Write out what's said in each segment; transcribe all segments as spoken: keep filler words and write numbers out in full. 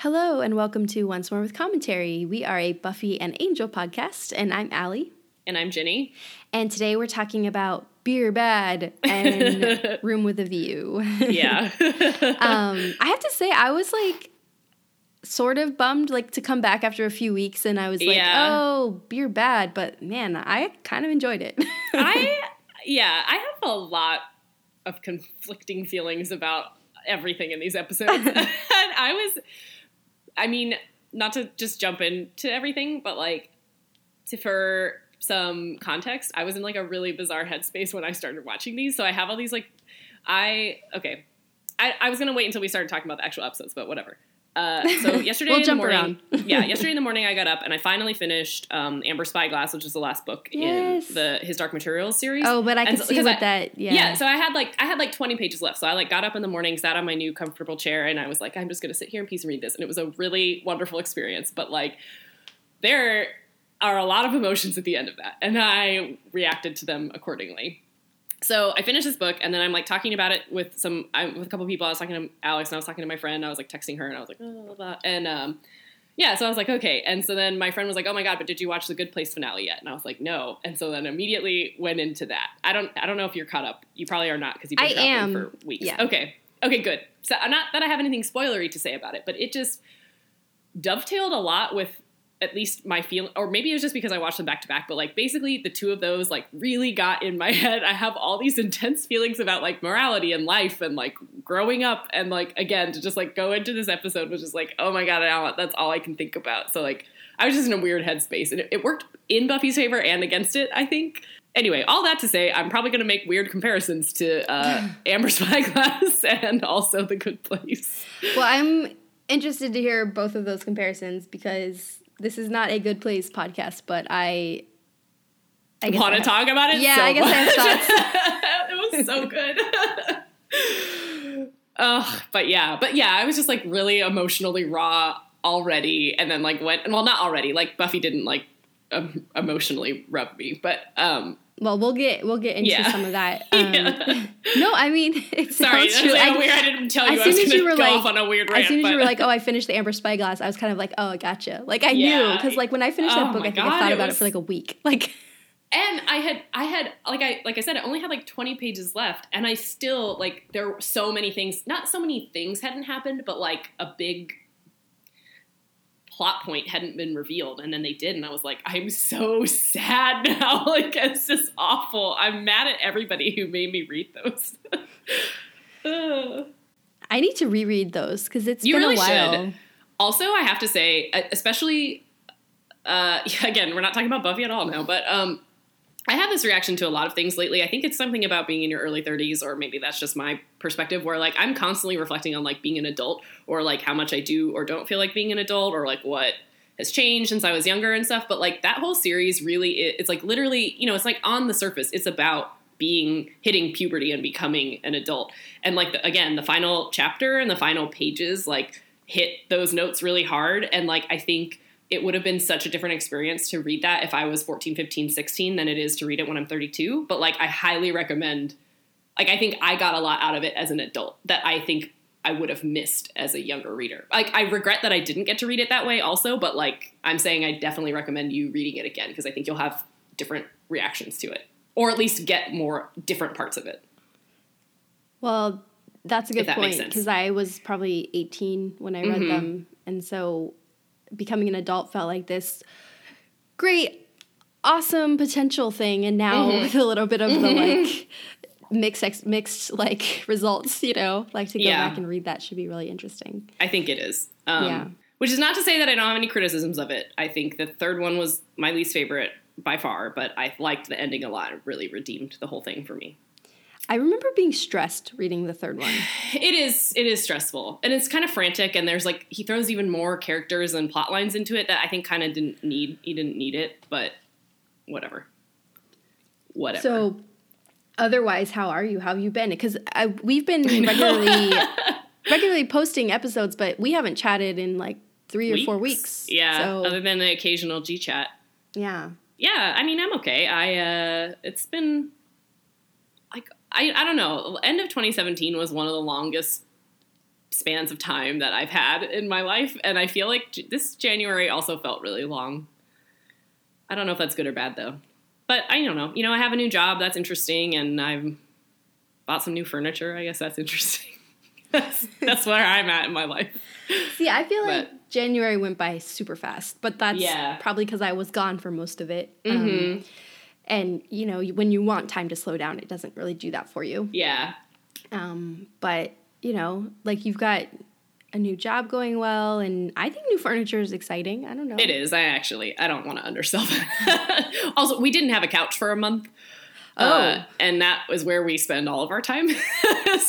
Hello and welcome to Once More with Commentary. We are a Buffy and Angel podcast, and I'm Allie. And I'm Jenny. And today we're talking about beer bad and Room with a View. Yeah. um, I have to say, I was like sort of bummed like to come back after a few weeks, and I was like, yeah. oh, beer bad. But man, I kind of enjoyed it. I, yeah, I have a lot of conflicting feelings about everything in these episodes. And I was... I mean, not to just jump into everything, but, like, to, for some context, I was in, like, a really bizarre headspace when I started watching these. So I have all these, like, I, okay. I, I was going to wait until we started talking about the actual episodes, but whatever. Uh, so yesterday we'll in the morning. yeah, yesterday in the morning I got up and I finally finished um, Amber Spyglass, which is the last book yes. in the His Dark Materials series. Oh, but I can so, see what I, that, yeah. Yeah, so I had like I had like twenty pages left. So I like got up in the morning, sat on my new comfortable chair, and I was like, I'm just going to sit here in peace and read this. And it was a really wonderful experience. But like there are a lot of emotions at the end of that, and I reacted to them accordingly. So I finished this book, and then I'm, like, talking about it with some I, with a couple of people. I was talking to Alex, and I was talking to my friend. And I was, like, texting her, and I was like, blah, blah, blah. And, um, yeah, so I was like, okay. And so then my friend was like, oh, my God, but did you watch The Good Place finale yet? And I was like, no. And so then immediately went into that. I don't I don't know if you're caught up. You probably are not, because you've been caught up for weeks. Yeah. Okay. Okay, good. So not that I have anything spoilery to say about it, but it just dovetailed a lot with at least my feeling, or maybe it was just because I watched them back to back, but like basically the two of those like really got in my head. I have all these intense feelings about like morality and life and like growing up. And like, again, to just like go into this episode was just like, oh my God, I that's all I can think about. So like, I was just in a weird headspace, and it, it worked in Buffy's favor and against it, I think. Anyway, all that to say, I'm probably going to make weird comparisons to uh, Amber Spyglass and also The Good Place. Well, I'm interested to hear both of those comparisons, because this is not a Good Place podcast, but I, I want to talk about it. Yeah, so I guess much. I have thoughts. It was so good. uh, but yeah, but yeah, I was just like really emotionally raw already, and then like went. Well, not already. Like Buffy didn't like um, emotionally rub me, but um. Well, we'll get we'll get into yeah. some of that. Um, yeah. No, I mean, it's sorry, that's true. Like I, weird, I didn't tell you I was going to go like, off on a weird rant. As soon as but. you were like, "Oh, I finished the Amber Spyglass," I was kind of like, "Oh, gotcha." Like I yeah. knew, because like when I finished oh that book, I think God, I thought about it, was... it for like a week. Like, and I had I had like I like I said, I only had like twenty pages left, and I still like there were so many things. Not so many things hadn't happened, but like a big plot point hadn't been revealed, and then they did, and I was like, I'm so sad now. Like, it's just awful. I'm mad at everybody who made me read those. uh. I need to reread those, because it's you been really a while. Should. Also, I have to say, especially, uh, again, we're not talking about Buffy at all now, but um, I have this reaction to a lot of things lately. I think it's something about being in your early thirties, or maybe that's just my perspective, where like I'm constantly reflecting on like being an adult, or like how much I do or don't feel like being an adult, or like what has changed since I was younger and stuff. But like that whole series really, it's like literally, you know, it's like on the surface, it's about being, hitting puberty and becoming an adult. And like, the, again, the final chapter and the final pages like hit those notes really hard. And like, I think it would have been such a different experience to read that if I was fourteen, fifteen, sixteen than it is to read it when I'm thirty-two. But like, I highly recommend, like, I think I got a lot out of it as an adult that I think I would have missed as a younger reader. Like, I regret that I didn't get to read it that way also, but like, I'm saying I definitely recommend you reading it again, because I think you'll have different reactions to it, or at least get more different parts of it. Well, that's a good that point, because I was probably eighteen when I read mm-hmm. them. And so becoming an adult felt like this great, awesome potential thing, and now mm-hmm. with a little bit of mm-hmm. the like mixed ex- mixed like results, you know, like to go yeah. back and read that should be really interesting. I think it is. Um, yeah. Which is not to say that I don't have any criticisms of it. I think the third one was my least favorite by far, but I liked the ending a lot. It really redeemed the whole thing for me. I remember being stressed reading the third one. It is it is stressful, and it's kind of frantic, and there's like he throws even more characters and plot lines into it that I think kind of didn't need he didn't need it, but whatever. Whatever. So otherwise, how are you? How have you been? Because we've been regularly regularly posting episodes, but we haven't chatted in like three weeks? or four weeks. Yeah, so. Other than the occasional G chat. Yeah. Yeah, I mean, I'm okay. I uh, it's been like I, I don't know. End of twenty seventeen was one of the longest spans of time that I've had in my life. And I feel like this January also felt really long. I don't know if that's good or bad, though. But I don't know. You know, I have a new job. That's interesting. And I've bought some new furniture. I guess that's interesting. that's, that's where I'm at in my life. See, I feel but, like January went by super fast. But that's yeah. probably because I was gone for most of it. Mm-hmm. Um, and, you know, when you want time to slow down, it doesn't really do that for you. Yeah. Um, but... You know, like you've got a new job going well, and I think new furniture is exciting. I don't know. It is. I actually, I don't want to undersell that. Also, we didn't have a couch for a month. Oh. Uh, and that was where we spend all of our time.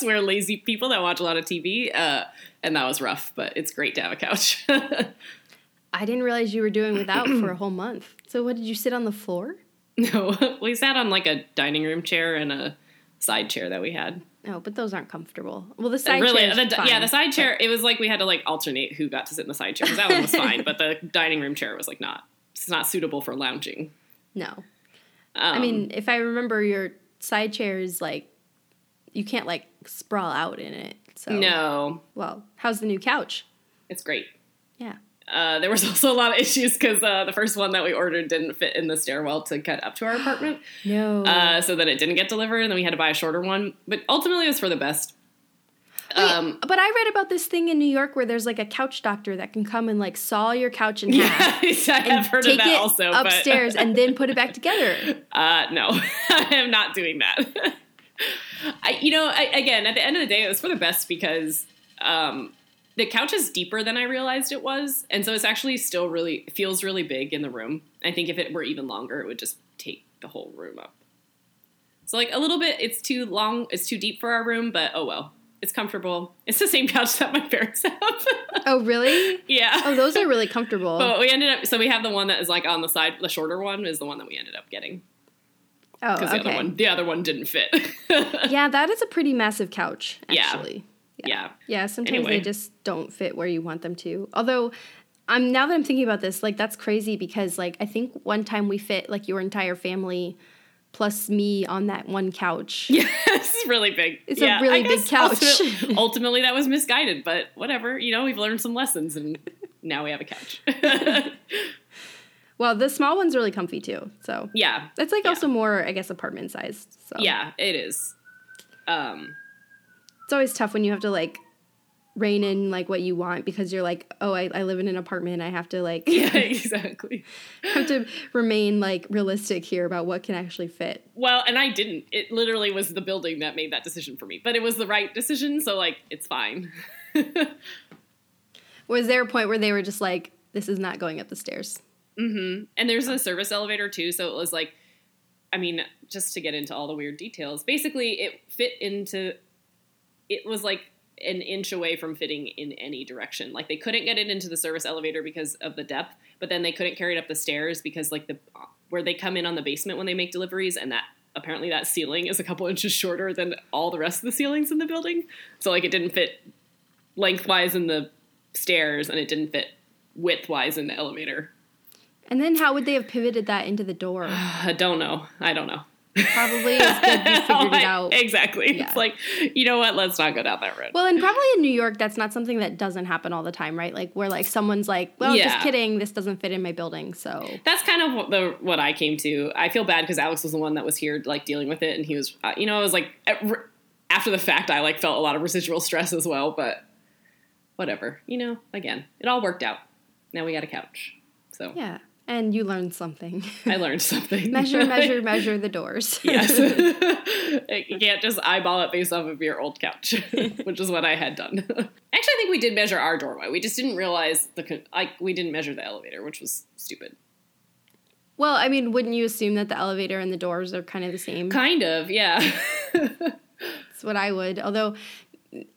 We're lazy people that watch a lot of T V. Uh, and that was rough, but it's great to have a couch. I didn't realize you were doing without for a whole month. So what, did you sit on the floor? No, we sat on like a dining room chair and a side chair that we had. No, oh, but those aren't comfortable. Well, the side really, chair the, fine, Yeah, the side but... chair, it was like we had to like alternate who got to sit in the side chair, because that one was fine, but the dining room chair was like not, it's not suitable for lounging. No. Um, I mean, if I remember, your side chair is like, you can't like sprawl out in it. So. No. Well, how's the new couch? It's great. Yeah. Uh, there was also a lot of issues because uh, the first one that we ordered didn't fit in the stairwell to cut up to our apartment. No. Uh, so then it didn't get delivered, and then we had to buy a shorter one. But ultimately, it was for the best. Wait, um, but I read about this thing in New York where there's like a couch doctor that can come and like saw your couch in half. Yes, I have heard of that also. Take it upstairs and then put it back together. Uh, no, I am not doing that. I, you know, I, again, at the end of the day, it was for the best because... Um, The couch is deeper than I realized it was, and so it's actually still really feels really big in the room. I think if it were even longer, it would just take the whole room up. So, like, a little bit, it's too long, it's too deep for our room, but oh well. It's comfortable. It's the same couch that my parents have. Oh, really? Yeah. Oh, those are really comfortable. But we ended up, so we have the one that is, like, on the side, the shorter one is the one that we ended up getting. Oh, okay. Because the other one, the other one didn't fit. Yeah, that is a pretty massive couch, actually. Yeah. Yeah. Yeah, sometimes anyway. They just don't fit where you want them to. Although, I'm now that I'm thinking about this, like, that's crazy because, like, I think one time we fit, like, your entire family plus me on that one couch. Yeah, it's really big. It's yeah, a really I big couch. Ultimately, ultimately, that was misguided, but whatever. You know, we've learned some lessons, and now we have a couch. Well, the small one's really comfy, too. So, yeah. That's, like, yeah. also more, I guess, apartment sized. So. Yeah, it is. Um... It's always tough when you have to, like, rein in, like, what you want because you're like, oh, I, I live in an apartment. I have to, like... Yeah, exactly. have to remain, like, realistic here about what can actually fit. Well, and I didn't. It literally was the building that made that decision for me. But it was the right decision, so, like, it's fine. Was there a point where they were just like, this is not going up the stairs? Mm-hmm. And there's a service elevator, too, so it was like... I mean, just to get into all the weird details, basically it fit into... It was like an inch away from fitting in any direction. Like they couldn't get it into the service elevator because of the depth, but then they couldn't carry it up the stairs because like the, where they come in on the basement when they make deliveries. And that apparently that ceiling is a couple inches shorter than all the rest of the ceilings in the building. So like it didn't fit lengthwise in the stairs and it didn't fit widthwise in the elevator. And then how would they have pivoted that into the door? I don't know. I don't know. Probably is good you figured oh, it out. Exactly. Yeah. It's like, you know what, let's not go down that road. Well, and probably in New York, that's not something that doesn't happen all the time, right? Like, where, like, someone's like, well, yeah. just kidding, this doesn't fit in my building, so. That's kind of what, the, what I came to. I feel bad because Alex was the one that was here, like, dealing with it, and he was, uh, you know, I was like, after the fact, I, like, felt a lot of residual stress as well, but whatever. You know, again, it all worked out. Now we got a couch, so. Yeah. And you learned something. I learned something. Measure, measure, measure the doors. Yes. You can't just eyeball it based off of your old couch, which is what I had done. Actually, I think we did measure our doorway. We just didn't realize, the like, we didn't measure the elevator, which was stupid. Well, I mean, wouldn't you assume that the elevator and the doors are kind of the same? Kind of, yeah. That's what I would. Although,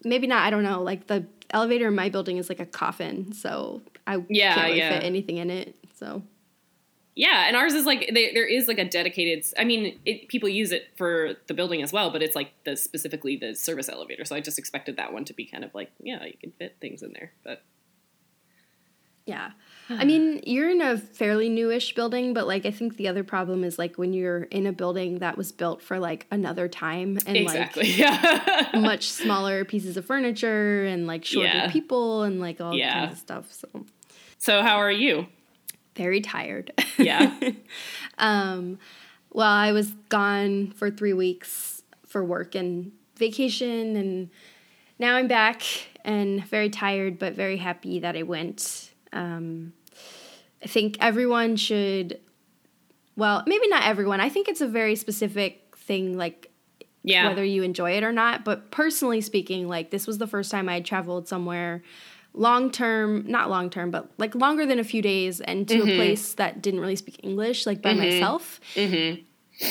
maybe not, I don't know. Like, the elevator in my building is like a coffin, so I yeah, can't really yeah. fit anything in it, so... Yeah, and ours is, like, they, there is, like, a dedicated... I mean, it, people use it for the building as well, but it's, like, the specifically the service elevator. So I just expected that one to be kind of, like, yeah, you can fit things in there. But Yeah. I mean, you're in a fairly newish building, but, like, I think the other problem is, like, when you're in a building that was built for, like, another time and, exactly. like, yeah. much smaller pieces of furniture and, like, shorter yeah. people and, like, all yeah. kinds of stuff. So, so how are you? Very tired. Yeah. um, well, I was gone for three weeks for work and vacation, and now I'm back and very tired, but very happy that I went. Um, I think everyone should, well, maybe not everyone. I think it's a very specific thing, like yeah. whether you enjoy it or not. But personally speaking, like this was the first time I had traveled somewhere long-term, not long-term, but like longer than a few days and to mm-hmm. a place that didn't really speak English, like by mm-hmm. myself. Mm-hmm.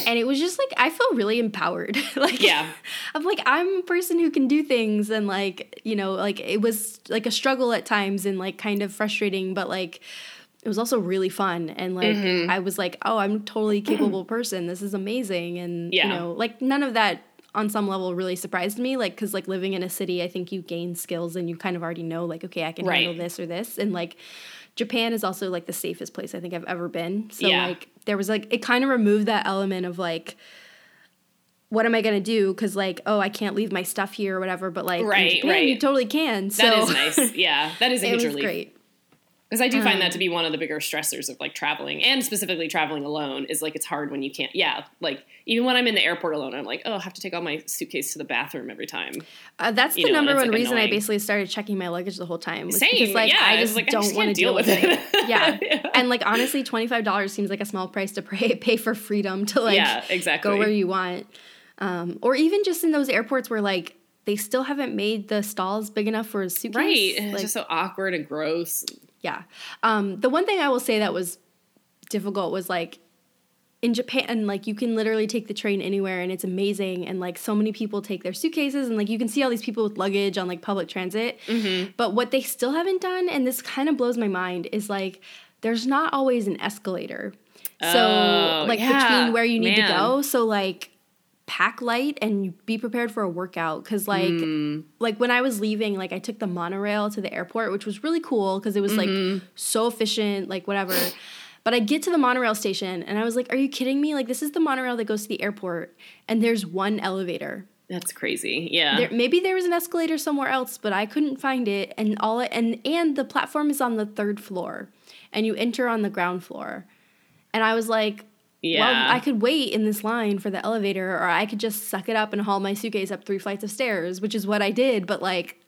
And it was just like, I feel really empowered. like, yeah. I'm like, I'm a person who can do things. And like, you know, like it was like a struggle at times and like kind of frustrating, but like it was also really fun. And like, mm-hmm. I was like, oh, I'm a totally capable person. This is amazing. And, yeah. you know, like none of that on some level really surprised me. Like, cause like living in a city, I think you gain skills and you kind of already know like, okay, I can right. handle this or this. And like, Japan is also, like, the safest place I think I've ever been. So, yeah. like, there was, like, it kind of removed that element of, like, what am I going to do? Because, like, oh, I can't leave my stuff here or whatever. But, like, right, in Japan, right. you totally can. So. That is nice. Yeah, that is a huge relief. It was great. Because I do um, find that to be one of the bigger stressors of, like, traveling. And specifically traveling alone is, like, it's hard when you can't. Yeah, like, even when I'm in the airport alone, I'm like, oh, I have to take all my suitcase to the bathroom every time. Uh, that's you the know, number one like reason annoying. I basically started checking my luggage the whole time. Was Same, because, like, yeah. I just, like, don't want to deal, deal with it. it. Yeah. yeah. And, like, honestly, twenty-five dollars seems like a small price to pay, pay for freedom to, like, yeah, exactly. go where you want. Um, or even just in those airports where, like, they still haven't made the stalls big enough for a suitcase. Right. Like, it's just so awkward and gross. Yeah. Um, the one thing I will say that was difficult was, like, in Japan, like, you can literally take the train anywhere, and it's amazing, and, like, so many people take their suitcases, and, like, you can see all these people with luggage on, like, public transit, mm-hmm. but what they still haven't done, and this kind of blows my mind, is, like, there's not always an escalator, oh, so, like, yeah, between where you need man. to go, so, like, pack light and be prepared for a workout, because, like, mm. like, when I was leaving, like, I took the monorail to the airport, which was really cool, because it was, mm-hmm. like, so efficient, like, whatever. But I get to the monorail station, and I was like, are you kidding me? Like, this is the monorail that goes to the airport, and there's one elevator. That's crazy, yeah. There, maybe there was an escalator somewhere else, but I couldn't find it, and all it, and and the platform is on the third floor, and you enter on the ground floor. And I was like, yeah. well, I could wait in this line for the elevator, or I could just suck it up and haul my suitcase up three flights of stairs, which is what I did, but, like,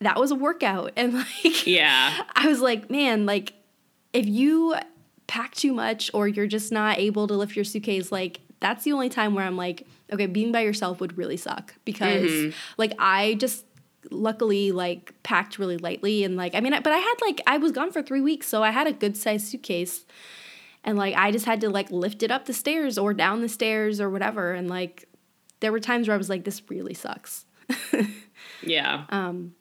that was a workout. And, like, yeah. I was like, man, like, if you pack too much or you're just not able to lift your suitcase, like, that's the only time where I'm like, okay, being by yourself would really suck, because mm-hmm. like I just luckily like packed really lightly, and like I mean I, but I had like I was gone for three weeks, so I had a good sized suitcase, and like I just had to like lift it up the stairs or down the stairs or whatever, and like there were times where I was like, this really sucks. yeah um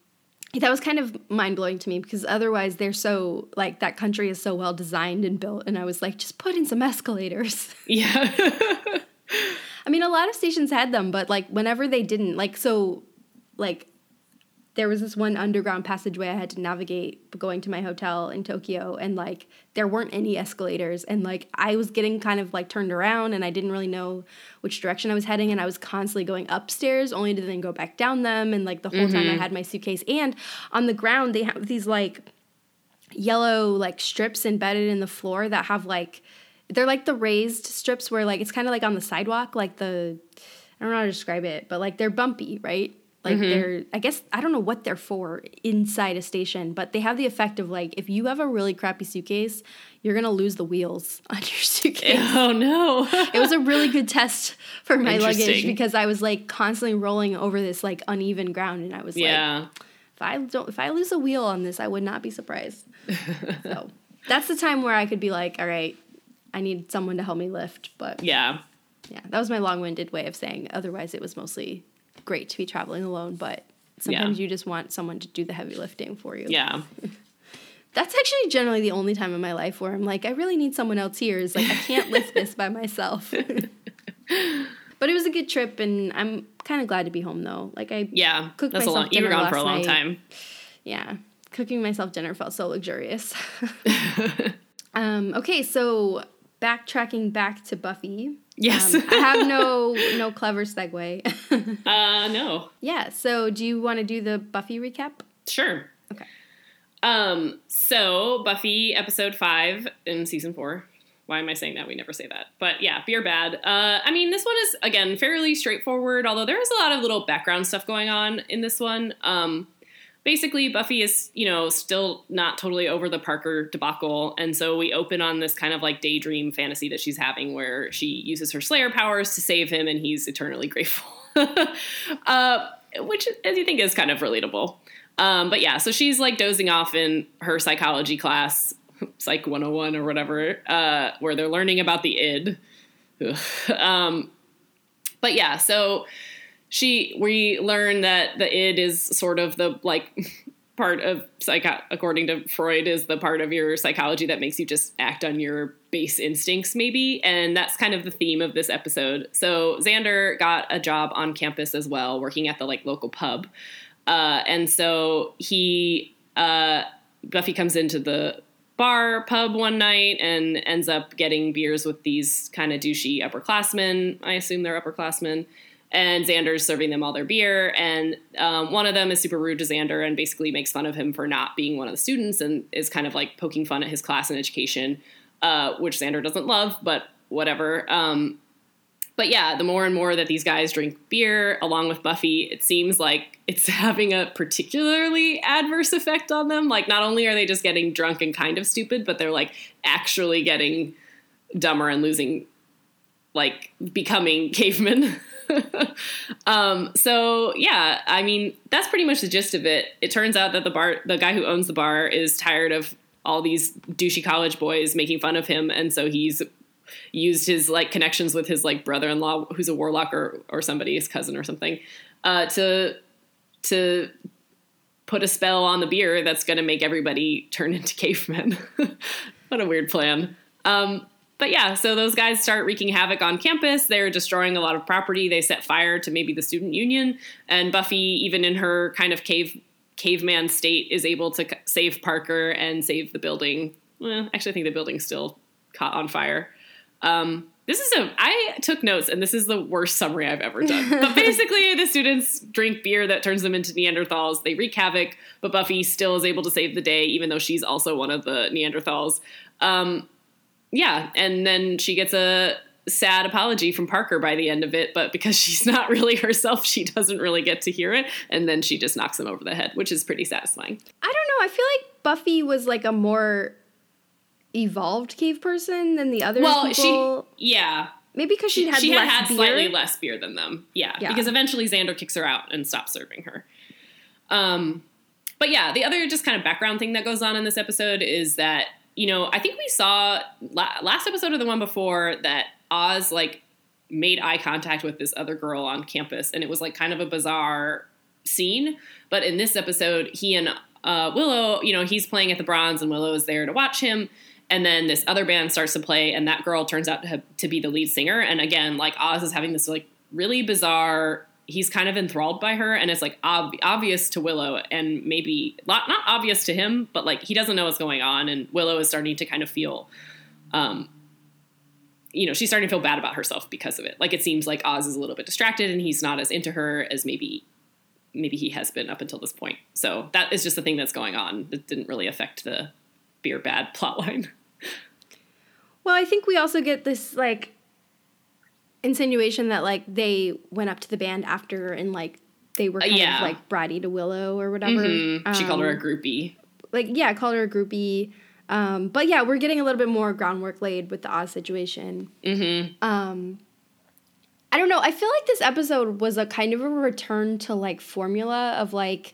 That was kind of mind-blowing to me, because otherwise they're so, like, that country is so well designed and built, and I was like, just put in some escalators. Yeah. I mean, a lot of stations had them, but, like, whenever they didn't, like, so, like, there was this one underground passageway I had to navigate going to my hotel in Tokyo, and, like, there weren't any escalators, and, like, I was getting kind of, like, turned around, and I didn't really know which direction I was heading, and I was constantly going upstairs only to then go back down them, and, like, the whole mm-hmm. time I had my suitcase. And on the ground, they have these, like, yellow, like, strips embedded in the floor that have, like, they're, like, the raised strips where, like, it's kind of, like, on the sidewalk, like, the, I don't know how to describe it, but, like, they're bumpy, right? Like, mm-hmm. they're, I guess, I don't know what they're for inside a station, but they have the effect of, like, if you have a really crappy suitcase, you're going to lose the wheels on your suitcase. Oh, no. It was a really good test for my luggage, because I was, like, constantly rolling over this, like, uneven ground, and I was yeah. like, if I don't, if I lose a wheel on this, I would not be surprised. So that's the time where I could be like, all right, I need someone to help me lift, but. Yeah. Yeah, that was my long-winded way of saying, otherwise it was mostly great to be traveling alone, but sometimes yeah. you just want someone to do the heavy lifting for you. Yeah. That's actually generally the only time in my life where I'm like, I really need someone else here. It's like, I can't lift this by myself. But it was a good trip, and I'm kind of glad to be home, though. Like, I yeah, cooked myself dinner last night. You were gone for a long time. Yeah. cooking myself dinner felt so luxurious. um, okay, so backtracking back to Buffy. Yes. um, I have no no clever segue. uh, no. Yeah, so do you want to do the Buffy recap? Sure. Okay. Um, so Buffy episode five in season four. Why am I saying that? We never say that. But yeah, beer bad. Uh, I mean, this one is, again, fairly straightforward, although there is a lot of little background stuff going on in this one. Um, basically, Buffy is, you know, still not totally over the Parker debacle. And so we open on this kind of like daydream fantasy that she's having where she uses her Slayer powers to save him and he's eternally grateful. uh, which, as you think, is kind of relatable. Um, but yeah, so she's like dozing off in her psychology class, Psych one oh one or whatever, uh, where they're learning about the id. um, but yeah, so she, we learn that the id is sort of the, like, part of psycho, according to Freud, is the part of your psychology that makes you just act on your base instincts, maybe. And that's kind of the theme of this episode. So Xander got a job on campus as well, working at the, like, local pub. Uh, and so he, uh, Buffy comes into the bar pub one night and ends up getting beers with these kind of douchey upperclassmen. I assume they're upperclassmen. And Xander's serving them all their beer. And um, one of them is super rude to Xander and basically makes fun of him for not being one of the students and is kind of like poking fun at his class and education, uh, which Xander doesn't love, but whatever. Um, but yeah, the more and more that these guys drink beer along with Buffy, it seems like it's having a particularly adverse effect on them. Like, not only are they just getting drunk and kind of stupid, but they're, like, actually getting dumber and losing, like, becoming cavemen. um, so, yeah, I mean, that's pretty much the gist of it. It turns out that the bar, the guy who owns the bar is tired of all these douchey college boys making fun of him, and so he's used his, like, connections with his, like, brother-in-law, who's a warlock or, or somebody, his cousin or something, uh, to... to put a spell on the beer that's going to make everybody turn into cavemen. What a weird plan. Um, but yeah, so those guys start wreaking havoc on campus. They're destroying a lot of property. They set fire to maybe the student union. And Buffy, even in her kind of cave caveman state, is able to save Parker and save the building. Well, actually, I think the building's still caught on fire. Um, This is a, I took notes, and this is the worst summary I've ever done. But basically, the students drink beer that turns them into Neanderthals. They wreak havoc, but Buffy still is able to save the day, even though she's also one of the Neanderthals. Um, yeah, and then she gets a sad apology from Parker by the end of it, but because she's not really herself, she doesn't really get to hear it, and then she just knocks him over the head, which is pretty satisfying. I don't know. I feel like Buffy was, like, a more evolved cave person than the other well, people. She, yeah. Maybe because she had she had, less had beer. slightly less beer than them. Yeah, yeah. Because eventually Xander kicks her out and stops serving her. Um, but yeah, the other just kind of background thing that goes on in this episode is that, you know, I think we saw la- last episode or the one before that Oz, like, made eye contact with this other girl on campus. And it was, like, kind of a bizarre scene. But in this episode, he and uh, Willow, you know, he's playing at the Bronze and Willow is there to watch him. And then this other band starts to play, and that girl turns out to, have, to be the lead singer. And again, like, Oz is having this, like, really bizarre, he's kind of enthralled by her, and it's, like, ob- obvious to Willow, and maybe, not, not obvious to him, but, like, he doesn't know what's going on, and Willow is starting to kind of feel, um, you know, she's starting to feel bad about herself because of it. Like, it seems like Oz is a little bit distracted, and he's not as into her as maybe maybe he has been up until this point. So that is just the thing that's going on that didn't really affect the beer bad plotline. Well, I think we also get this, like, insinuation that, like, they went up to the band after and, like, they were kind uh, yeah. of, like, bratty to Willow or whatever. Mm-hmm. Um, she called her a groupie. Like, yeah, called her a groupie. Um, but, yeah, we're getting a little bit more groundwork laid with the Oz situation. Mm-hmm. Um, I don't know. I feel like this episode was a kind of a return to, like, formula of, like,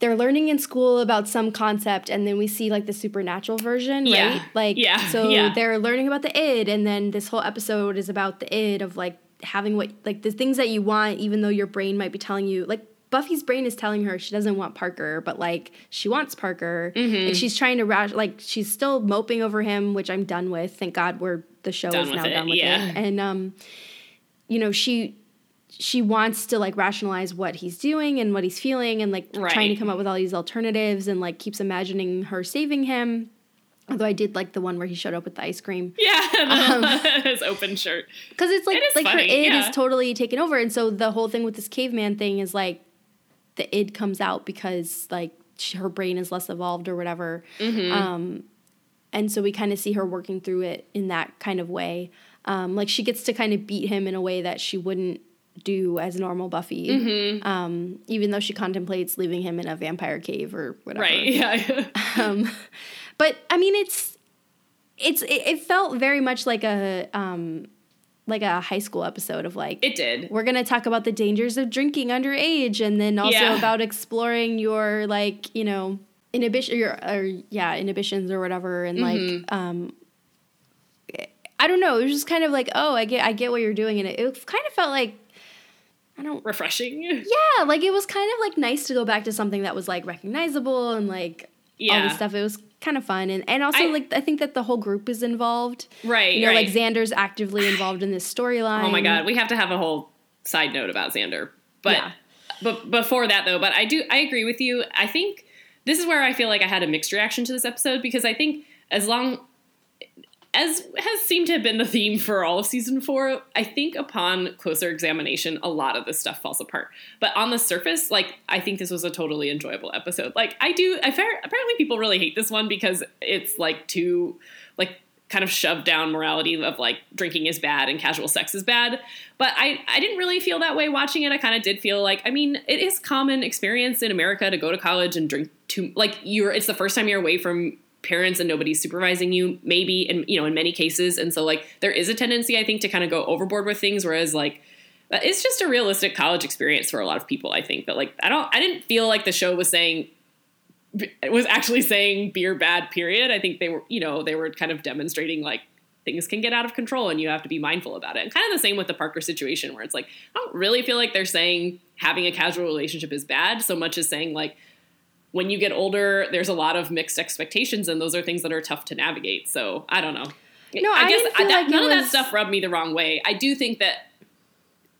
they're learning in school about some concept, and then we see, like, the supernatural version, right? Yeah. Like, yeah. So yeah. They're learning about the id, and then this whole episode is about the id of, like, having what, like, the things that you want, even though your brain might be telling you, like, Buffy's brain is telling her she doesn't want Parker, but, like, she wants Parker. Mm-hmm. And she's trying to, like, she's still moping over him, which I'm done with. Thank God we're, the show done is now it. done with yeah. it. And, um, you know, she... she wants to, like, rationalize what he's doing and what he's feeling and, like, right. trying to come up with all these alternatives and, like, keeps imagining her saving him. Although I did like the one where he showed up with the ice cream. Yeah, um, his open shirt. Because it's, like, it like funny, her id yeah. is totally taken over. And so the whole thing with this caveman thing is, like, the id comes out because, like, she, her brain is less evolved or whatever. Mm-hmm. Um, and so we kind of see her working through it in that kind of way. Um, like, she gets to kind of beat him in a way that she wouldn't do as normal Buffy, mm-hmm. um, even though she contemplates leaving him in a vampire cave or whatever. Right, yeah. um, but, I mean, it's, it's, it, it felt very much like a, um, like a high school episode of, like, it did. We're going to talk about the dangers of drinking underage and then also yeah. about exploring your, like, you know, inhibition, your, or, yeah, inhibitions or whatever. And mm-hmm. like, um, I don't know. It was just kind of like, oh, I get, I get what you're doing. And it, it kind of felt like, I don't refreshing. Yeah, like it was kind of like nice to go back to something that was like recognizable and like yeah. all this stuff. It was kind of fun, and and also I, like I think that the whole group is involved, right? You know, right. like Xander's actively involved in this storyline. Oh my god, we have to have a whole side note about Xander, but yeah. but before that though, but I do I agree with you. I think this is where I feel like I had a mixed reaction to this episode because I think as long as has seemed to have been the theme for all of season four, I think upon closer examination, a lot of this stuff falls apart. But on the surface, like, I think this was a totally enjoyable episode. Like, I do, I apparently people really hate this one because it's, like, too, like, kind of shoved down morality of, like, drinking is bad and casual sex is bad. But I, I didn't really feel that way watching it. I kind of did feel like, I mean, it is common experience in America to go to college and drink too, like, you're, it's the first time you're away from parents and nobody's supervising you, maybe, and you know, in many cases. And so, like, there is a tendency, I think, to kind of go overboard with things, whereas, like, it's just a realistic college experience for a lot of people, I think. But, like, I don't, I didn't feel like the show was saying, was actually saying beer bad, period. I think they were, you know, they were kind of demonstrating, like, things can get out of control and you have to be mindful about it. And kind of the same with the Parker situation, where it's like, I don't really feel like they're saying having a casual relationship is bad so much as saying, like, when you get older, there's a lot of mixed expectations, and those are things that are tough to navigate. So I don't know. No, I, I guess I, that, like none was... of that stuff rubbed me the wrong way. I do think that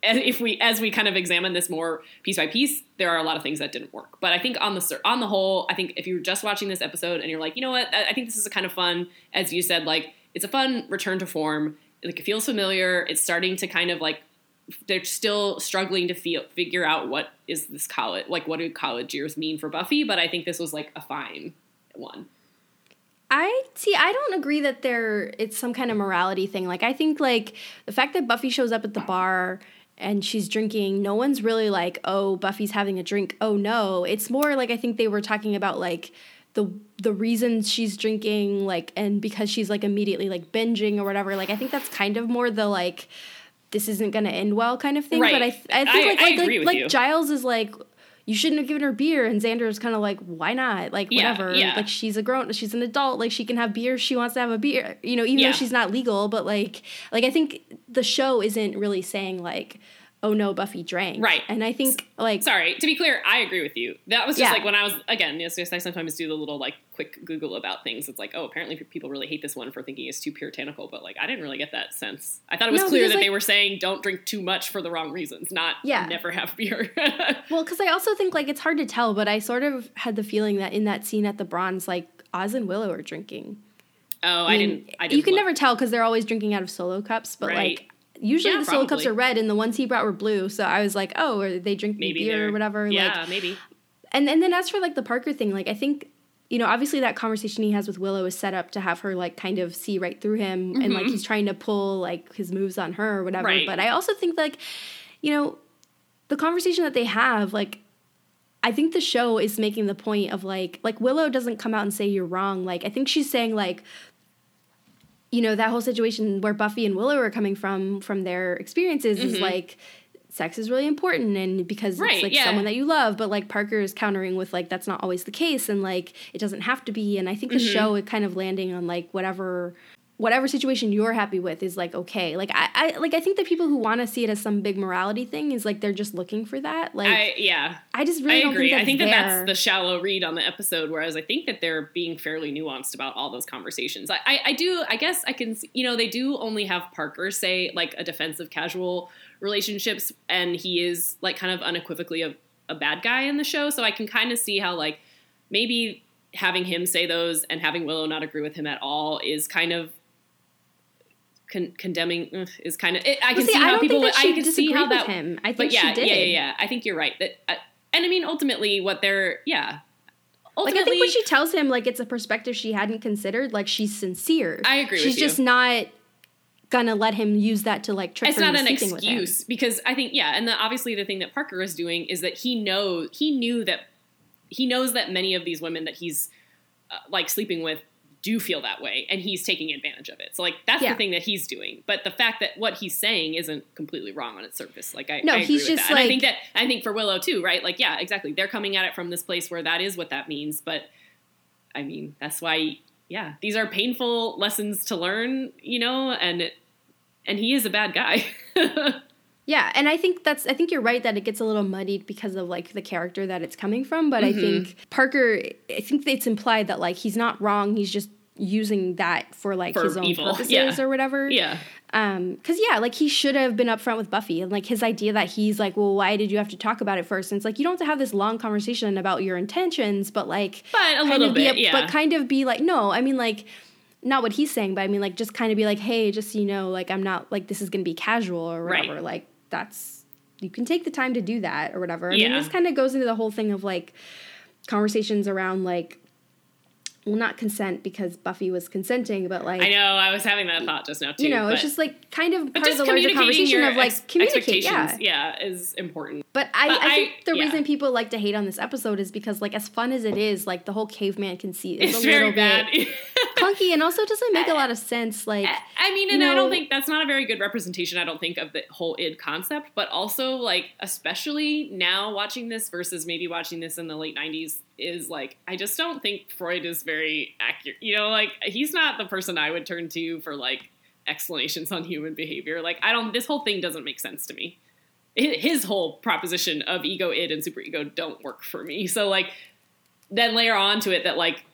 as, if we, as we kind of examine this more piece by piece, there are a lot of things that didn't work. But I think on the on the whole, I think if you're just watching this episode and you're like, you know what, I, I think this is a kind of fun, as you said, like, it's a fun return to form. Like, it feels familiar. It's starting to kind of, like, they're still struggling to feel, figure out what is this college, like, what do college years mean for Buffy? But I think this was, like, a fine one. I see. I don't agree that there it's some kind of morality thing. Like, I think, like, the fact that Buffy shows up at the bar and she's drinking, no one's really like, oh, Buffy's having a drink. Oh no. It's more like, I think they were talking about, like, the the reasons she's drinking, like, and because she's, like, immediately, like, binging or whatever. Like, I think that's kind of more the, like, this isn't going to end well kind of thing. Right. But I th- I think I, like, I like, like, like you. Giles is like, you shouldn't have given her beer. And Xander is kind of like, why not? Like, yeah, whatever. Yeah. Like, she's a grown, she's an adult. Like, she can have beer. She wants to have a beer, you know, even yeah. though she's not legal. But, like, like, I think the show isn't really saying, like, oh no, Buffy drank. Right. And I think, like, sorry, to be clear, I agree with you. That was just yeah. like when I was, again, yes, yes, I sometimes do the little, like, quick Google about things. It's like, oh, apparently people really hate this one for thinking it's too puritanical. But, like, I didn't really get that sense. I thought it was no, clear that, like, they were saying don't drink too much for the wrong reasons, not yeah. never have beer. Well, because I also think, like, it's hard to tell, but I sort of had the feeling that in that scene at the Bronze, like, Oz and Willow are drinking. Oh, I, mean, I, didn't, I didn't. You can look. never tell because they're always drinking out of solo cups, but right. like. Usually yeah, the solo cups are red, and the ones he brought were blue. So I was like, oh, are they drinking maybe beer or whatever? Yeah, like, maybe. And and then as for, like, the Parker thing, like, I think, you know, obviously that conversation he has with Willow is set up to have her, like, kind of see right through him. Mm-hmm. And, like, he's trying to pull, like, his moves on her or whatever. Right. But I also think, like, you know, the conversation that they have, like, I think the show is making the point of, like, like, Willow doesn't come out and say you're wrong. Like, I think she's saying, like, you know, that whole situation where Buffy and Willow are coming from, from their experiences mm-hmm. is, like, sex is really important and because right, it's, like, yeah. someone that you love. But, like, Parker is countering with, like, that's not always the case and, like, it doesn't have to be. And I think the mm-hmm. show is kind of landing on, like, whatever whatever situation you're happy with is, like, okay. Like, I, I like I think that people who want to see it as some big morality thing is, like, they're just looking for that. Like, I, yeah. I just really I don't agree. think that's I think that there. that's the shallow read on the episode, whereas I think that they're being fairly nuanced about all those conversations. I, I, I do, I guess I can, you know, they do only have Parker say, like, a defense of casual relationships, and he is, like, kind of unequivocally a, a bad guy in the show, so I can kind of see how, like, maybe having him say those and having Willow not agree with him at all is kind of Con- condemning ugh, is kind of it, I can well, see, see how people would, I can see how that him. I think but yeah, she did. yeah yeah yeah I think you're right that uh, and I mean ultimately what they're yeah ultimately, like I think when she tells him like it's a perspective she hadn't considered, like she's sincere. I agree she's with you. She's just not gonna let him use that to like trick it's her not an excuse because I think yeah and the, obviously the thing that Parker is doing is that he knows he knew that he knows that many of these women that he's uh, like sleeping with do feel that way, and he's taking advantage of it. So, like, that's yeah. the thing that he's doing. But the fact that what he's saying isn't completely wrong on its surface. Like, I, no, I agree he's with just that. Like, and I think that, I think for Willow, too, right? Like, yeah, exactly. They're coming at it from this place where that is what that means. But, I mean, that's why, yeah, these are painful lessons to learn, you know? And it, and he is a bad guy. Yeah, and I think that's, I think you're right that it gets a little muddied because of, like, the character that it's coming from, but mm-hmm. I think Parker, I think it's implied that, like, he's not wrong, he's just using that for, like, for his own evil. purposes yeah. or whatever. Yeah. Um, because, yeah, like, he should have been upfront with Buffy, and, like, his idea that he's, like, well, why did you have to talk about it first? And it's, like, you don't have to have this long conversation about your intentions, but, like... But a little bit, a, yeah. But kind of be, like, no, I mean, like... Not what he's saying, but I mean, like, just kind of be like, hey, just so you know, like, I'm not, like, this is going to be casual or whatever. Right. Like, that's, you can take the time to do that or whatever. I yeah. mean, this kind of goes into the whole thing of, like, conversations around, like, well, not consent because Buffy was consenting, but, like... I know, I was having that thought just now, too. You know, but, it's just, like, kind of part of the larger conversation of, like, ex- communicating. Yeah. yeah, is important. But I, but I, I think the yeah. reason people like to hate on this episode is because, like, as fun as it is, like, the whole caveman conceit is it's a little very bad. bit... clunky, and also doesn't make a lot of sense. Like, I mean, and you know, I don't think that's not a very good representation, I don't think, of the whole id concept, but also, like, especially now watching this versus maybe watching this in the late nineties is, like, I just don't think Freud is very accurate. You know, like, he's not the person I would turn to for, like, explanations on human behavior. Like, I don't, this whole thing doesn't make sense to me. His whole proposition of ego, id, and superego don't work for me. So, like, then layer on to it that, like,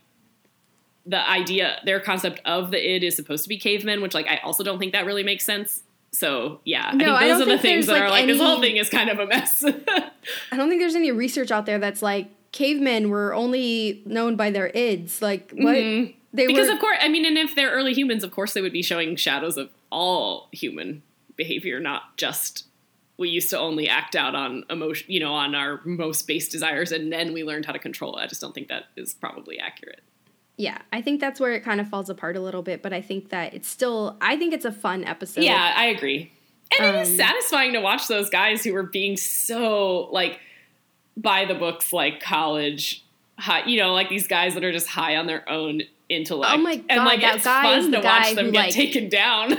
the idea, their concept of the id is supposed to be cavemen, which, like, I also don't think that really makes sense. So, yeah, no, I think those I are the things that like are like, any, this whole thing is kind of a mess. I don't think there's any research out there that's like, cavemen were only known by their ids. Like, what? Mm-hmm. They because, were, of course, I mean, and if they're early humans, of course, they would be showing shadows of all human behavior, not just we used to only act out on emotion, you know, on our most base desires, and then we learned how to control it. I just don't think that is probably accurate. Yeah, I think that's where it kind of falls apart a little bit, but I think that it's still, I think it's a fun episode. Yeah, I agree. And um, it is satisfying to watch those guys who were being so, like, by the books, like, college, high, you know, like, these guys that are just high on their own intellect. Oh my God, and, like, that it's guy fun is the to guy watch them who, get like, taken down.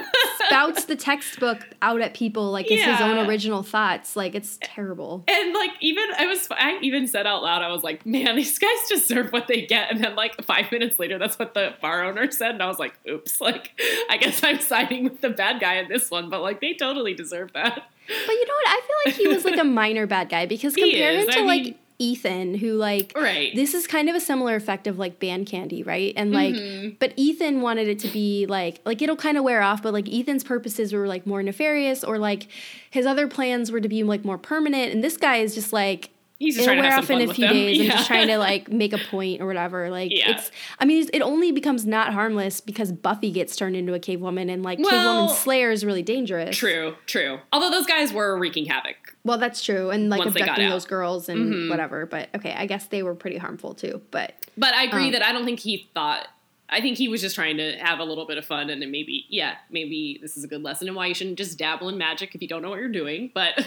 Spouts the textbook out at people, like, it's yeah. his own original thoughts. Like, it's terrible. And, like, even, I was, I even said out loud, I was like, man, these guys deserve what they get. And then, like, five minutes later, that's what the bar owner said. And I was like, oops, like, I guess I'm siding with the bad guy in this one. But, like, they totally deserve that. But you know what? I feel like he was, like, a minor bad guy. Because compared to, I like... mean- Ethan, who, like, right. this is kind of a similar effect of, like, band candy, right? And, like, mm-hmm. but Ethan wanted it to be, like, like, it'll kind of wear off, but, like, Ethan's purposes were, like, more nefarious, or, like, his other plans were to be, like, more permanent, and this guy is just, like, he's just it'll trying wear to have off in a few them. days yeah. and just trying to, like, make a point or whatever. Like, yeah. it's, I mean, it only becomes not harmless because Buffy gets turned into a cave woman, and, like, well, cave woman slayer is really dangerous. True, true. Although those guys were wreaking havoc. Well, that's true, and, like, abducting those girls and mm-hmm. whatever, but, okay, I guess they were pretty harmful, too, but... But I agree um, that I don't think he thought... I think he was just trying to have a little bit of fun, and then maybe, yeah, maybe this is a good lesson in why you shouldn't just dabble in magic if you don't know what you're doing, but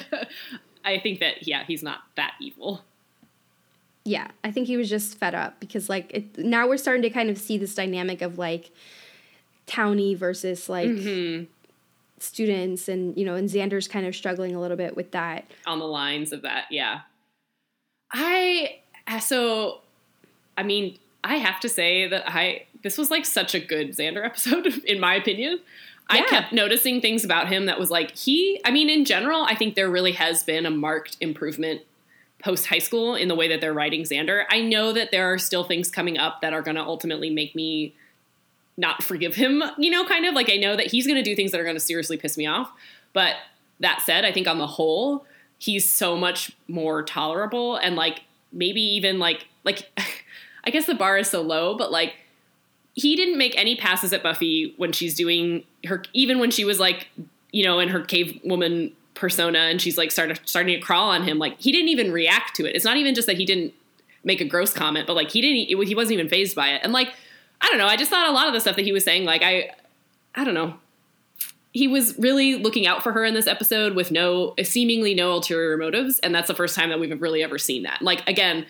I think that, yeah, he's not that evil. Yeah, I think he was just fed up, because, like, it, now we're starting to kind of see this dynamic of, like, townie versus, like... Mm-hmm. students, and you know, and Xander's kind of struggling a little bit with that on the lines of that. Yeah. I so I mean I have to say that I this was like such a good Xander episode, in my opinion. Yeah. I kept noticing things about him that was like he, I mean, in general, I think there really has been a marked improvement post high school in the way that they're writing Xander. I know that there are still things coming up that are going to ultimately make me not forgive him, you know, kind of like I know that he's going to do things that are going to seriously piss me off. But that said, I think on the whole, he's so much more tolerable and like maybe even like like I guess the bar is so low, but like he didn't make any passes at Buffy when she's doing her, even when she was like, you know, in her cave woman persona and she's like started starting to crawl on him. Like he didn't even react to it. It's not even just that he didn't make a gross comment, but like he didn't, it, he wasn't even fazed by it. And like, I don't know. I just thought a lot of the stuff that he was saying, like, I, I don't know. He was really looking out for her in this episode with no, seemingly no ulterior motives. And that's the first time that we've really ever seen that. Like, again,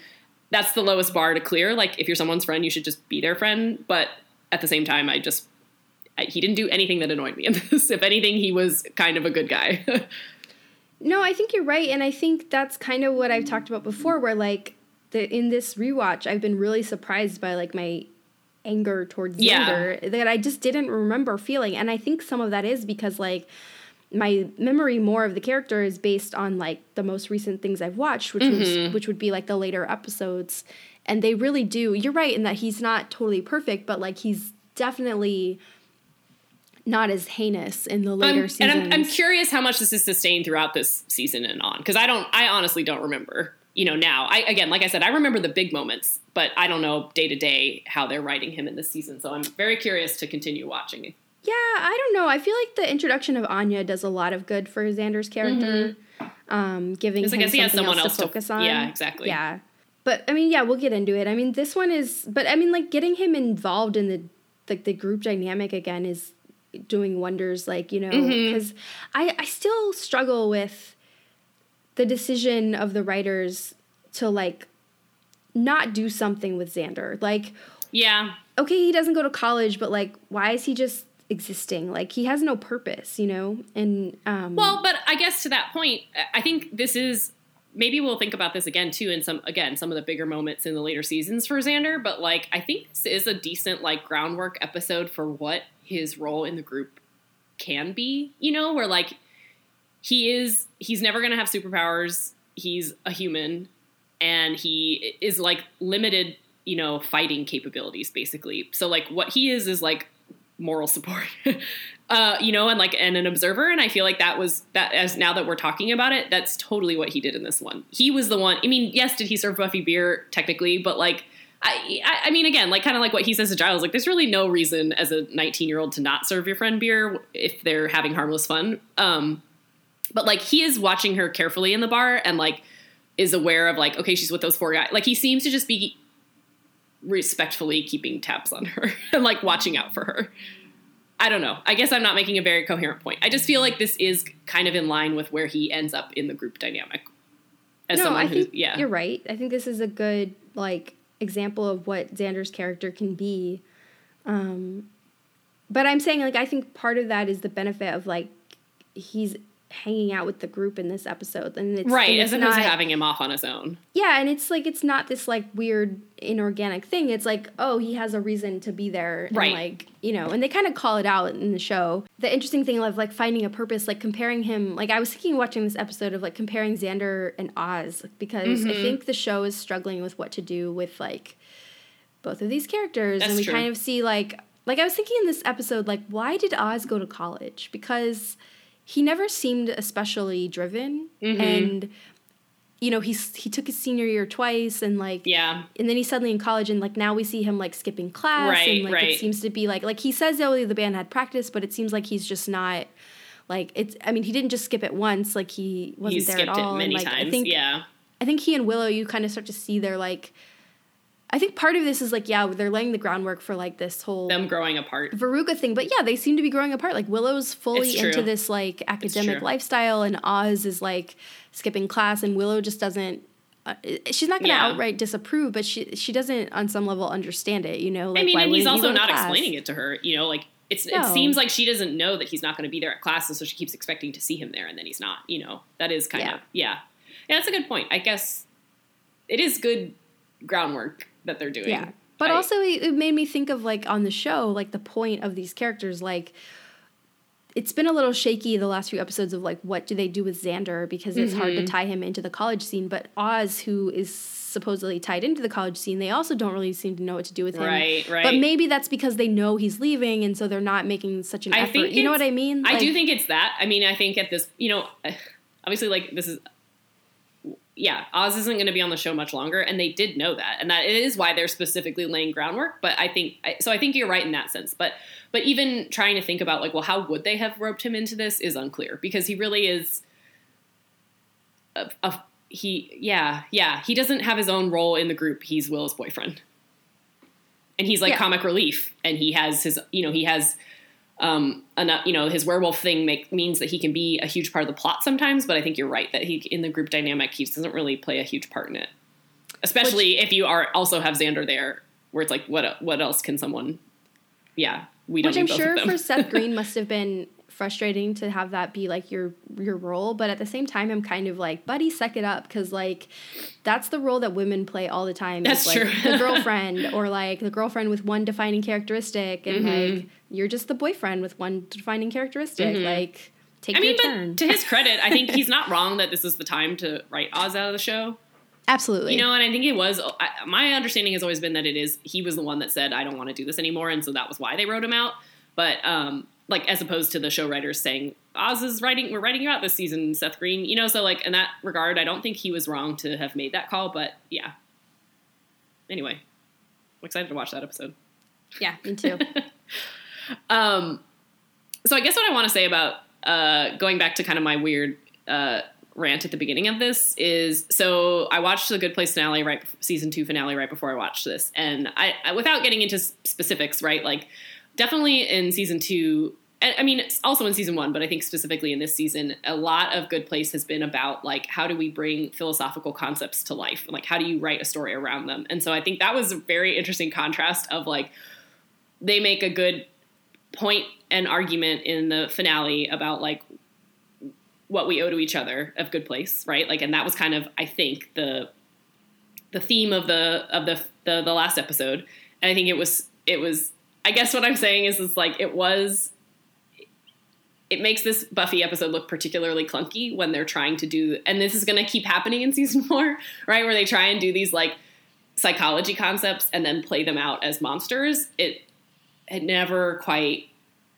that's the lowest bar to clear. Like, if you're someone's friend, you should just be their friend. But at the same time, I just, I, he didn't do anything that annoyed me in this. If anything, he was kind of a good guy. No, I think you're right. And I think that's kind of what I've talked about before, where, like, the, in this rewatch, I've been really surprised by, like, my anger towards Xander yeah. that I just didn't remember feeling. And I think some of that is because, like, my memory more of the character is based on, like, the most recent things I've watched, which mm-hmm. was, which would be, like, the later episodes. And they really do. You're right in that he's not totally perfect, but, like, he's definitely not as heinous in the later um, seasons. And I'm, I'm curious how much this is sustained throughout this season and on. Because I don't, I honestly don't remember, you know, now. I Again, like I said, I remember the big moments, but I don't know day-to-day how they're writing him in this season. So I'm very curious to continue watching. Yeah, I don't know. I feel like the introduction of Anya does a lot of good for Xander's character, mm-hmm. um, giving him I guess he has someone else to focus to, on. Yeah, exactly. Yeah. But, I mean, yeah, we'll get into it. I mean, this one is... But, I mean, like, getting him involved in the like the, the group dynamic again is doing wonders, like, you know... Because mm-hmm. I, I still struggle with the decision of the writers to, like, not do something with Xander. Like... Yeah. Okay, he doesn't go to college, but, like, why is he just... existing? Like, he has no purpose, you know? And um well, but I guess to that point, I think this is maybe we'll think about this again too in some again some of the bigger moments in the later seasons for Xander, but like I think this is a decent like groundwork episode for what his role in the group can be, you know, where like he is he's never gonna have superpowers, he's a human, and he is like limited, you know, fighting capabilities basically. So like what he is is like moral support, uh, you know, and like, and an observer. And I feel like that was that as now that we're talking about it, that's totally what he did in this one. He was the one, I mean, yes, did he serve Buffy beer technically, but like, I, I, I mean, again, like kind of like what he says to Giles, like there's really no reason as a nineteen year old to not serve your friend beer if they're having harmless fun. Um, but like he is watching her carefully in the bar and like is aware of like, okay, she's with those four guys. Like he seems to just be respectfully keeping tabs on her and like watching out for her. I don't know. I guess I'm not making a very coherent point. I just feel like this is kind of in line with where he ends up in the group dynamic. As no, someone I who, think yeah. you're right. I think this is a good like example of what Xander's character can be. Um, but I'm saying like I think part of that is the benefit of like he's hanging out with the group in this episode, and it's right and it's as opposed not, to having him off on his own. Yeah, and it's like it's not this like weird inorganic thing. It's like, oh, he has a reason to be there, and right? Like, you know, and they kind of call it out in the show. The interesting thing of like finding a purpose, like comparing him, like I was thinking watching this episode of like comparing Xander and Oz because mm-hmm. I think the show is struggling with what to do with like both of these characters, That's and we true. kind of see like like I was thinking in this episode like why did Oz go to college because he never seemed especially driven, mm-hmm. and, you know, he's, he took his senior year twice, and, like, yeah. and then he's suddenly in college, and, like, now we see him, like, skipping class, right, and, like, right. it seems to be, like, like, he says, oh, the band had practice, but it seems like he's just not, like, it's, I mean, he didn't just skip it once, like, he wasn't he there at all. He skipped it many and, like, times, I think, yeah. I think he and Willow, you kind of start to see their, like, I think part of this is, like, yeah, they're laying the groundwork for, like, this whole... Them growing apart. Veruca thing. But, yeah, they seem to be growing apart. Like, Willow's fully into this, like, academic lifestyle, and Oz is, like, skipping class, and Willow just doesn't... Uh, she's not going to yeah. outright disapprove, but she she doesn't, on some level, understand it, you know? Like, I mean, why and he's also he not explaining it to her, you know? Like, it's no. it seems like she doesn't know that he's not going to be there at classes, so she keeps expecting to see him there, and then he's not, you know? That is kind yeah. of... Yeah. Yeah, that's a good point. I guess it is good groundwork that they're doing. Yeah. But I, also it made me think of, like, on the show, like, the point of these characters, like, it's been a little shaky the last few episodes of, like, what do they do with Xander? Because it's mm-hmm. hard to tie him into the college scene. But Oz, who is supposedly tied into the college scene, they also don't really seem to know what to do with him. Right, right. But maybe that's because they know he's leaving, and so they're not making such an I effort. You know what I mean? Like, I do think it's that. I mean, I think at this, you know, obviously, like, this is... Yeah, Oz isn't going to be on the show much longer, and they did know that, and that is why they're specifically laying groundwork. But I think, so I think you're right in that sense. But but even trying to think about, like, well, how would they have roped him into this is unclear, because he really is, a, a, he yeah yeah he doesn't have his own role in the group. He's Will's boyfriend, and he's like yeah. comic relief, and he has his you know he has. Um, enough, you know, his werewolf thing make, means that he can be a huge part of the plot sometimes, but I think you're right that he, in the group dynamic, he doesn't really play a huge part in it. Especially which, if you are also have Xander there, where it's like, what what else can someone, yeah, we don't do both of them. Which I'm sure for Seth Green must have been frustrating to have that be, like, your your role, but at the same time, I'm kind of like, buddy, suck it up, because, like, that's the role that women play all the time. That's is, like, true. The girlfriend, or, like, the girlfriend with one defining characteristic, and, mm-hmm. like... You're just the boyfriend with one defining characteristic. Mm-hmm. Like, take I your mean, turn. But to his credit, I think he's not wrong that this is the time to write Oz out of the show. Absolutely. You know, and I think it was... I, my understanding has always been that it is... He was the one that said, I don't want to do this anymore, and so that was why they wrote him out. But, um, like, as opposed to the show writers saying, Oz is writing... We're writing you out this season, Seth Green. You know, so, like, in that regard, I don't think he was wrong to have made that call, but, yeah. Anyway. I'm excited to watch that episode. Yeah, me too. Um, so I guess what I want to say about, uh, going back to kind of my weird, uh, rant at the beginning of this is, so I watched The Good Place finale, right, season two finale right before I watched this. And I, I without getting into specifics, right, like definitely in season two, and, I mean, it's also in season one, but I think specifically in this season, a lot of Good Place has been about, like, how do we bring philosophical concepts to life? Like, how do you write a story around them? And so I think that was a very interesting contrast of, like, they make a good point and argument in the finale about, like, what we owe to each other of Good Place, right? Like, and that was kind of, I think, the the theme of the of the the, the last episode. And I think it was it was I guess what I'm saying is it's like it was it makes this Buffy episode look particularly clunky when they're trying to do, and this is going to keep happening in season four, right? Where they try and do these, like, psychology concepts and then play them out as monsters. It It never quite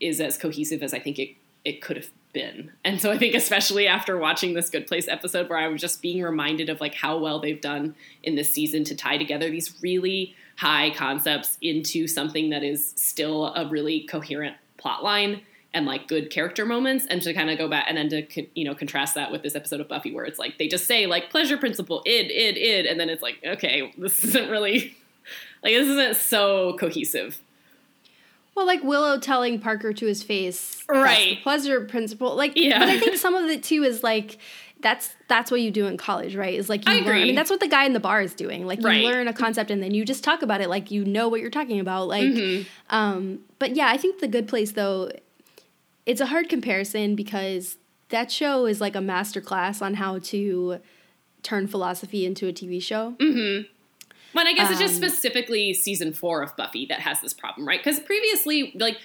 is as cohesive as I think it, it could have been. And so I think especially after watching this Good Place episode where I was just being reminded of, like, how well they've done in this season to tie together these really high concepts into something that is still a really coherent plot line and, like, good character moments, and to kind of go back and then to, you know, contrast that with this episode of Buffy where it's like they just say, like, pleasure principle, id, id, id, and then it's like, okay, this isn't really – like, this isn't so cohesive. Well, like Willow telling Parker to his face, right? The pleasure principle, like. Yeah. But I think some of it too is like that's that's what you do in college, right? Is like you I learn. Agree. I mean, that's what the guy in the bar is doing. Like you right. learn a concept and then you just talk about it, like you know what you're talking about, like. Mm-hmm. Um, but yeah, I think The Good Place though, it's a hard comparison because that show is like a masterclass on how to turn philosophy into a T V show. Mm-hmm. But I guess um, it's just specifically season four of Buffy that has this problem, right? Because previously, like,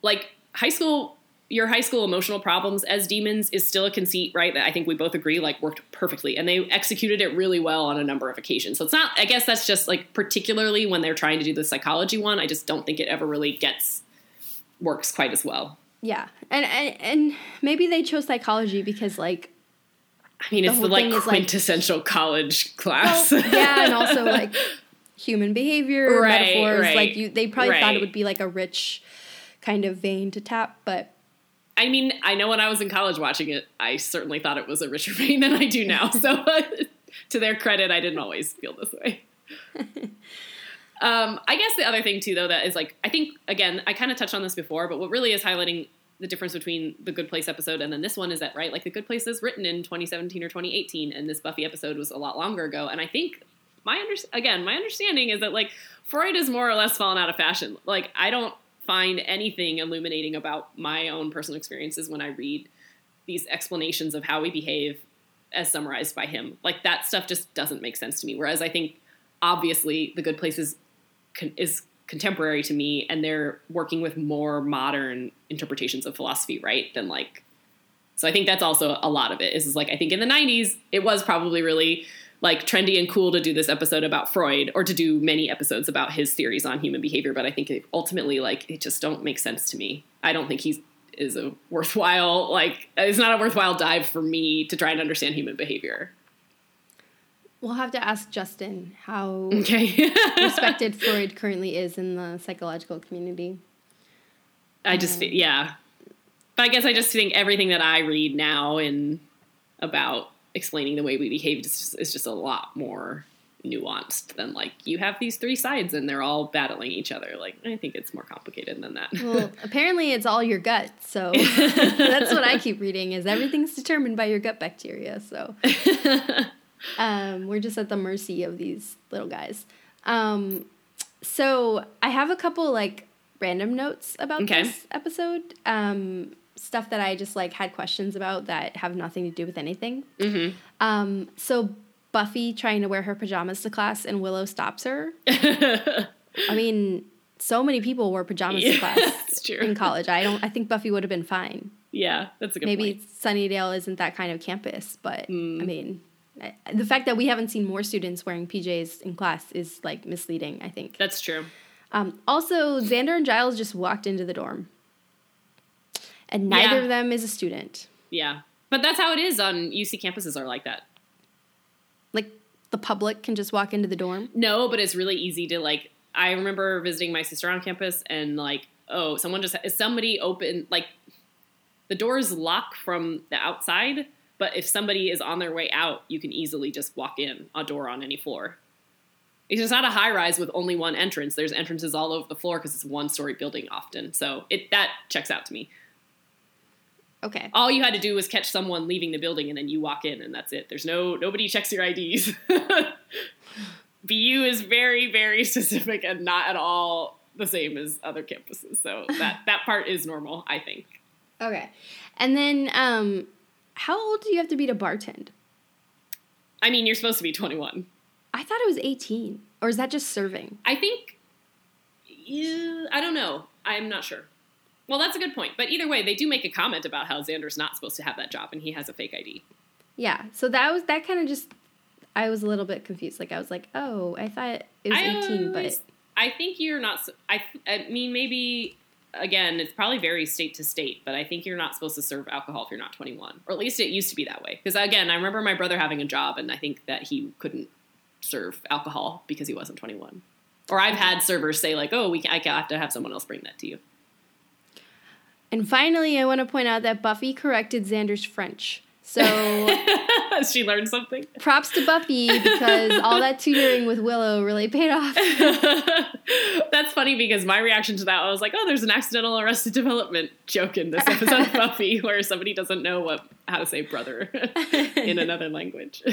like high school, your high school emotional problems as demons is still a conceit, right? That I think we both agree, like, worked perfectly. And they executed it really well on a number of occasions. So it's not, I guess that's just, like, particularly when they're trying to do the psychology one, I just don't think it ever really gets, works quite as well. Yeah. And, and, and maybe they chose psychology because, like, I mean, the it's the, like, quintessential like, college class. Well, yeah, and also, like, human behavior, right, metaphors. Right, like, you, they probably right. thought it would be, like, a rich kind of vein to tap, but... I mean, I know when I was in college watching it, I certainly thought it was a richer vein than I do now. So, uh, to their credit, I didn't always feel this way. um, I guess the other thing, too, though, that is, like, I think, again, I kind of touched on this before, but what really is highlighting... the difference between the Good Place episode and then this one is that, right, like The Good Place is written in twenty seventeen or twenty eighteen, and this Buffy episode was a lot longer ago. And I think my under- again, my understanding is that, like, Freud has more or less fallen out of fashion. Like, I don't find anything illuminating about my own personal experiences when I read these explanations of how we behave as summarized by him. Like, that stuff just doesn't make sense to me. Whereas I think obviously The Good Place is con- is contemporary to me, and they're working with more modern interpretations of philosophy, right? Than like, so I think that's also a lot of it. Is like, I think in the nineties, it was probably really like trendy and cool to do this episode about Freud, or to do many episodes about his theories on human behavior. But I think it ultimately, like, it just don't make sense to me. I don't think he's is a worthwhile, like, it's not a worthwhile dive for me to try and understand human behavior. We'll have to ask Justin how okay. respected Freud currently is in the psychological community. I um, just, yeah. But I guess I just think everything that I read now in about explaining the way we behave is just, is just a lot more nuanced than, like, you have these three sides and they're all battling each other. Like, I think it's more complicated than that. Well, apparently it's all your gut, so that's what I keep reading, is everything's determined by your gut bacteria, so um we're just at the mercy of these little guys. Um so I have a couple, like, random notes about okay. this episode, um stuff that I just, like, had questions about that have nothing to do with anything. Mm-hmm. um so Buffy trying to wear her pajamas to class and Willow stops her. I mean, so many people wore pajamas yeah, to class in college. I don't. I think Buffy would have been fine. Yeah, that's a good Maybe point. Maybe Sunnydale isn't that kind of campus, but mm. I mean, I, the fact that we haven't seen more students wearing P Js in class is, like, misleading, I think. That's true. Um, also, Xander and Giles just walked into the dorm. And neither yeah. of them is a student. Yeah, but that's how it is on U C campuses are like that. Like, the public can just walk into the dorm? No, but it's really easy to, like, I remember visiting my sister on campus and, like, oh, someone just, somebody opened, like, the doors lock from the outside, but if somebody is on their way out, you can easily just walk in a door on any floor. It's just not a high-rise with only one entrance. There's entrances all over the floor because it's a one-story building often. So it that checks out to me. Okay. All you had to do was catch someone leaving the building, and then you walk in, and that's it. There's no nobody checks your I Ds. B U is very, very specific and not at all the same as other campuses. So that that part is normal, I think. Okay. And then, um, how old do you have to be to bartend? I mean, you're supposed to be twenty-one. I thought it was eighteen, or is that just serving? I think. Yeah, I don't know. I'm not sure. Well, that's a good point. But either way, they do make a comment about how Xander's not supposed to have that job and he has a fake I D. Yeah. So that was that kind of just I was a little bit confused. Like, I was like, oh, I thought it was I eighteen, always, but I think you're not. I, I mean, maybe, again, it's probably varies state to state, but I think you're not supposed to serve alcohol if you're not twenty-one. Or at least it used to be that way. Because, again, I remember my brother having a job and I think that he couldn't serve alcohol because he wasn't twenty-one. Or I've had servers say, like, oh, we can, I have to have someone else bring that to you. And finally, I want to point out that Buffy corrected Xander's French. So she learned something. Props to Buffy, because all that tutoring with Willow really paid off. That's funny, because my reaction to that, I was like, oh, there's an accidental Arrested Development joke in this episode of Buffy where somebody doesn't know what how to say brother in another language.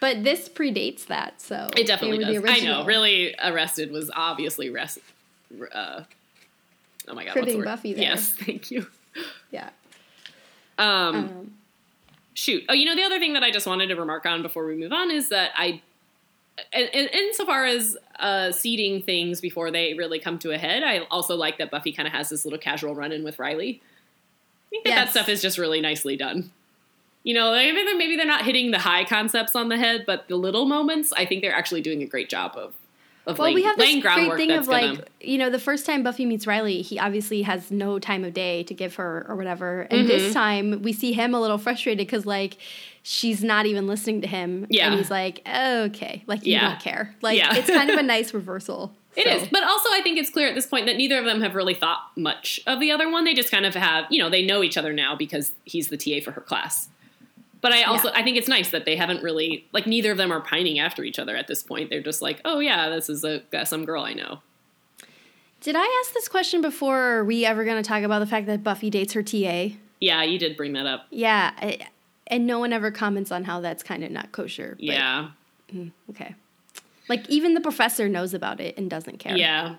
But this predates that, so. It definitely does. I know, really, Arrested was obviously rest, uh Oh my God! Cribbing Buffy there. Yes, thank you. Yeah. Um, um, shoot. Oh, you know, the other thing that I just wanted to remark on before we move on is that I, and, and insofar as uh, seeding things before they really come to a head, I also like that Buffy kind of has this little casual run-in with Riley. I think that, yes. that stuff is just really nicely done. You know, maybe they're, maybe they're not hitting the high concepts on the head, but the little moments, I think they're actually doing a great job of. Well, like, we have this great thing of, like, gonna... you know, the first time Buffy meets Riley, he obviously has no time of day to give her or whatever. And mm-hmm. this time we see him a little frustrated because, like, she's not even listening to him. Yeah. And he's like, okay, like, you yeah. don't care. Like, yeah. it's kind of a nice reversal. It so. is. But also I think it's clear at this point that neither of them have really thought much of the other one. They just kind of have, you know, they know each other now because he's the T A for her class. But I also, yeah. I think it's nice that they haven't really, like, neither of them are pining after each other at this point. They're just like, oh, yeah, this is a some girl I know. Did I ask this question before? Or are we ever going to talk about the fact that Buffy dates her T A? Yeah, you did bring that up. Yeah, I, and no one ever comments on how that's kind of not kosher. But, yeah. Okay. Like, even the professor knows about it and doesn't care. Yeah.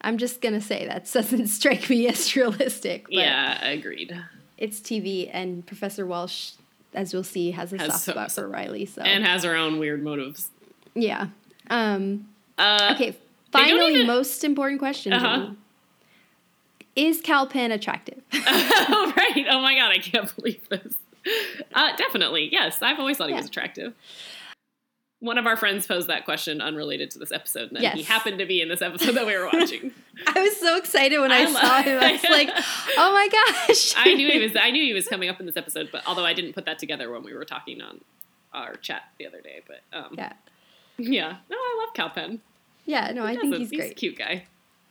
I'm just going to say that doesn't strike me as realistic. But yeah, agreed. It's T V, and Professor Walsh... as we'll see, has a has soft spot so, for Riley. So. And has her own weird motives. Yeah. Um, uh, okay. Final, even... most important question, uh-huh. Jenny. Is Cal Penn attractive? Oh, right. Oh, my God. I can't believe this. Uh, definitely. Yes. I've always thought he yeah. was attractive. One of our friends posed that question unrelated to this episode, and yes. he happened to be in this episode that we were watching. I was so excited when I, I saw love, him. I was like, oh, my gosh. I knew he was I knew he was coming up in this episode, but although I didn't put that together when we were talking on our chat the other day. But um, yeah. Yeah. No, I love Cal Penn. Yeah. No, he I think he's, he's great. He's a cute guy.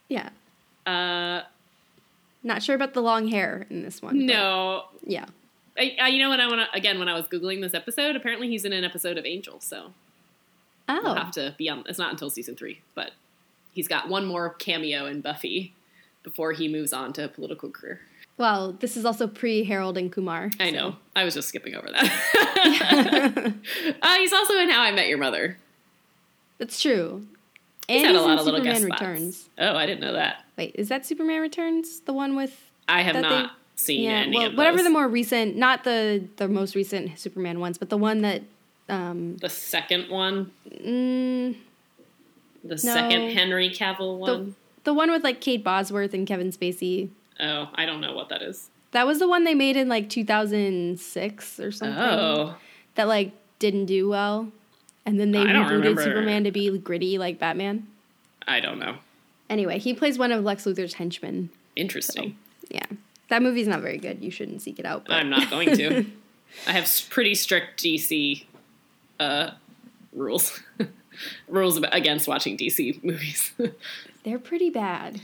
Yeah. Uh, Not sure about the long hair in this one. No. Yeah. I, I, you know what I want to, again, when I was Googling this episode, apparently he's in an episode of Angel, so. Oh. We'll have to be on, it's not until season three, but he's got one more cameo in Buffy before he moves on to a political career. Well, this is also pre-Harold and Kumar. So. I know. I was just skipping over that. uh, he's also in How I Met Your Mother. That's true. He's and had a lot of little Superman guest Returns. Spots. Oh, I didn't know that. Wait, is that Superman Returns? The one with... I have not they, seen yeah, any well, of those. Whatever the more recent, not the, the most recent Superman ones, but the one that... Um, the second one? Mm, the no, second Henry Cavill one? The, the one with, like, Kate Bosworth and Kevin Spacey. Oh, I don't know what that is. That was the one they made in, like, two thousand six or something. Oh. That, like, didn't do well. And then they rebooted Superman to be gritty like Batman. I don't know. Anyway, he plays one of Lex Luthor's henchmen. Interesting. So, yeah. That movie's not very good. You shouldn't seek it out. But. I'm not going to. I have pretty strict D C uh, rules. rules against watching D C movies. They're pretty bad.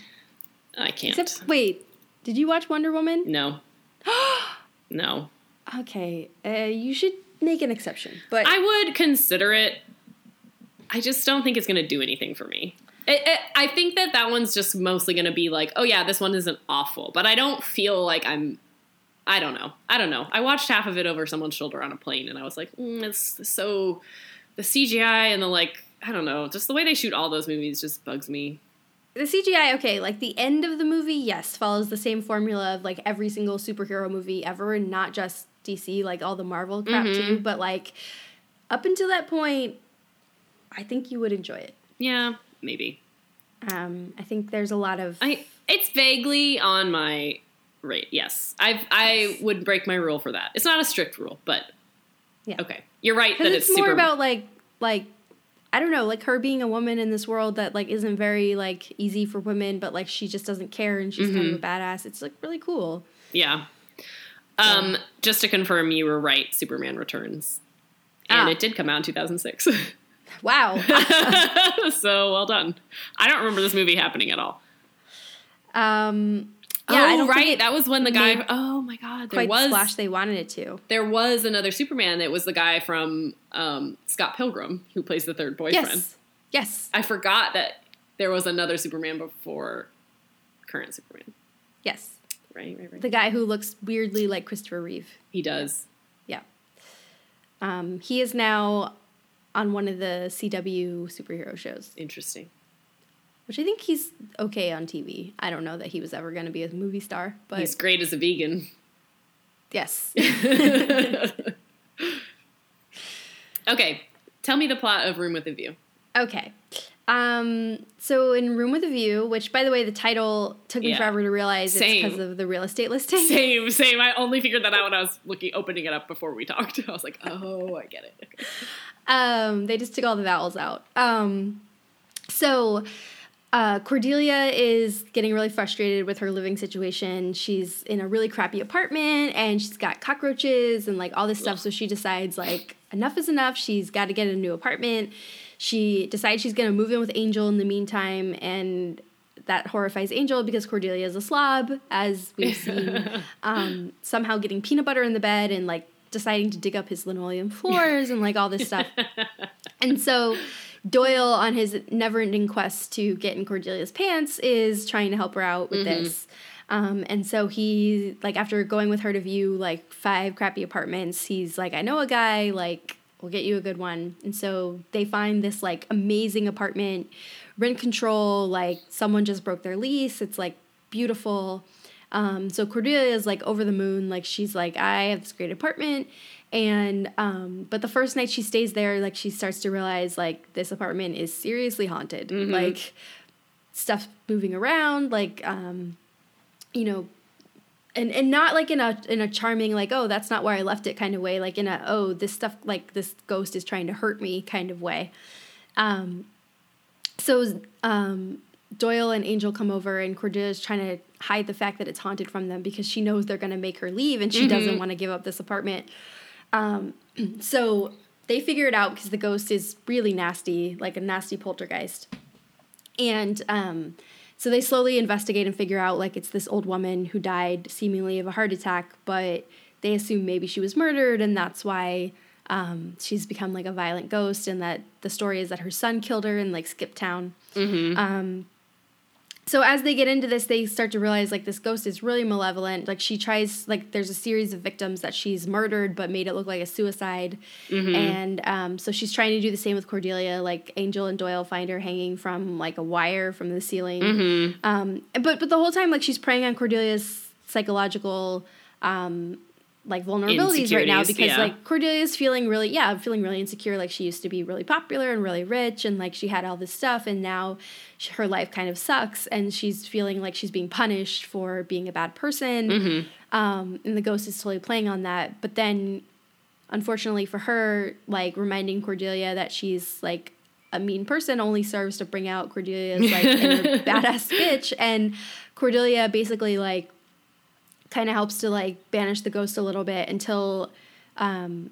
I can't. Except, wait, did you watch Wonder Woman? No. No. Okay. Uh, you should... Make an exception, but I would consider it. I just don't think it's going to do anything for me. It, it, I think that that one's just mostly going to be like, oh yeah, this one isn't awful, but I don't feel like I'm. I don't know. I don't know. I watched half of it over someone's shoulder on a plane, and I was like, mm, it's so the C G I and the like. I don't know. Just the way they shoot all those movies just bugs me. The C G I, okay, like the end of the movie, yes, follows the same formula of like every single superhero movie ever, and not just D C, like all the Marvel crap mm-hmm. too, but like up until that point, I think you would enjoy it. Yeah, maybe. Um, I think there's a lot of I it's vaguely on my rate. Yes. I've I yes. would break my rule for that. It's not a strict rule, but yeah. Okay. You're right that it's, it's more super... about like like I don't know, like her being a woman in this world that like isn't very like easy for women, but like she just doesn't care and she's mm-hmm. kind of a badass. It's like really cool. Yeah. Um, yeah. Just to confirm, you were right, Superman Returns. And ah. it did come out in two thousand six. Wow. So, well done. I don't remember this movie happening at all. Um, yeah, oh, I don't right. That was when the guy... Oh, my God. There quite was, the splash they wanted it to. There was another Superman. It was the guy from um, Scott Pilgrim, who plays the third boyfriend. Yes. Yes. I forgot that there was another Superman before current Superman. Yes. Right, right, right. The guy who looks weirdly like Christopher Reeve. He does. Yeah. yeah. Um, he is now on one of the C W superhero shows. Interesting. Which I think he's okay on T V. I don't know that he was ever going to be a movie star. But he's great as a vegan. Yes. Okay. Tell me the plot of Room with a View. Okay. Um, so in Room with a View, which, by the way, the title took me yeah. forever to realize it's same. because of the real estate listing. Same, same. I only figured that out when I was looking, opening it up before we talked. I was like, oh, I get it. Okay. Um, they just took all the vowels out. Um, so, uh, Cordelia is getting really frustrated with her living situation. She's in a really crappy apartment and she's got cockroaches and like all this stuff. Ugh. So she decides like enough is enough. She's got to get a new apartment. She decides she's going to move in with Angel in the meantime, and that horrifies Angel because Cordelia is a slob, as we've seen, um, somehow getting peanut butter in the bed and, like, deciding to dig up his linoleum floors and, like, all this stuff. And so Doyle, on his never-ending quest to get in Cordelia's pants, is trying to help her out with mm-hmm. this. Um, and so he, like, after going with her to view, like, five crappy apartments, he's like, I know a guy, like... We'll get you a good one. And so they find this, like, amazing apartment, rent control, like, someone just broke their lease. It's, like, beautiful. Um, so Cordelia is, like, over the moon. Like, she's like, I have this great apartment. And, um, but the first night she stays there, like, she starts to realize, like, this apartment is seriously haunted. Mm-hmm. Like, stuff's moving around, like, um, you know, and, and not like in a, in a charming, like, oh, that's not where I left it kind of way, like in a, oh, this stuff, like this ghost is trying to hurt me kind of way. Um, so, um, Doyle and Angel come over, and Cordelia's trying to hide the fact that it's haunted from them because she knows they're going to make her leave, and she mm-hmm. doesn't want to give up this apartment. Um, so they figure it out because the ghost is really nasty, like a nasty poltergeist. And um, so they slowly investigate and figure out, like, it's this old woman who died seemingly of a heart attack, but they assume maybe she was murdered, and that's why um, she's become, like, a violent ghost, and that the story is that her son killed her and, like, skipped town. Mm-hmm. Um, so as they get into this, they start to realize, like, this ghost is really malevolent. Like, she tries, like, there's a series of victims that she's murdered but made it look like a suicide. Mm-hmm. And um, so she's trying to do the same with Cordelia. Like, Angel and Doyle find her hanging from, like, a wire from the ceiling. Mm-hmm. Um, but, but the whole time, like, she's preying on Cordelia's psychological, um, like, vulnerabilities right now because, yeah. like, Cordelia's feeling really, yeah, feeling really insecure. Like, she used to be really popular and really rich, and, like, she had all this stuff, and now she, her life kind of sucks, and she's feeling like she's being punished for being a bad person. Mm-hmm. Um, and the ghost is totally playing on that. But then, unfortunately for her, like, reminding Cordelia that she's, like, a mean person only serves to bring out Cordelia's, like, inner badass bitch. And Cordelia basically, like, kind of helps to, like, banish the ghost a little bit until um,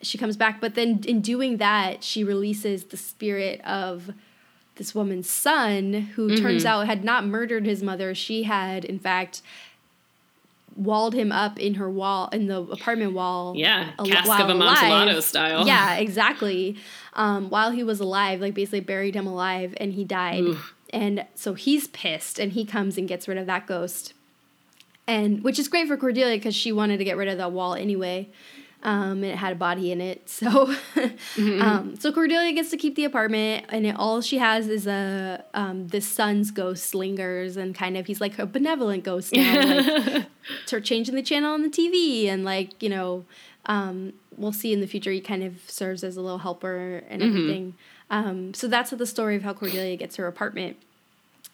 she comes back. But then in doing that, she releases the spirit of this woman's son, who mm-hmm. turns out had not murdered his mother. She had, in fact, walled him up in her wall, in the apartment wall. Yeah, al- Cask of Amontillado style. Yeah, exactly. Um, while he was alive, like, basically buried him alive, and he died. Oof. And so he's pissed, and he comes and gets rid of that ghost. And which is great for Cordelia because she wanted to get rid of that wall anyway. Um, and it had a body in it. So mm-hmm. um, so Cordelia gets to keep the apartment. And it, all she has is a um, this son's ghost lingers. And kind of he's like a benevolent ghost now. Like, t- changing the channel on the T V. And, like, you know, um, we'll see in the future he kind of serves as a little helper and mm-hmm. everything. Um, so that's the story of how Cordelia gets her apartment.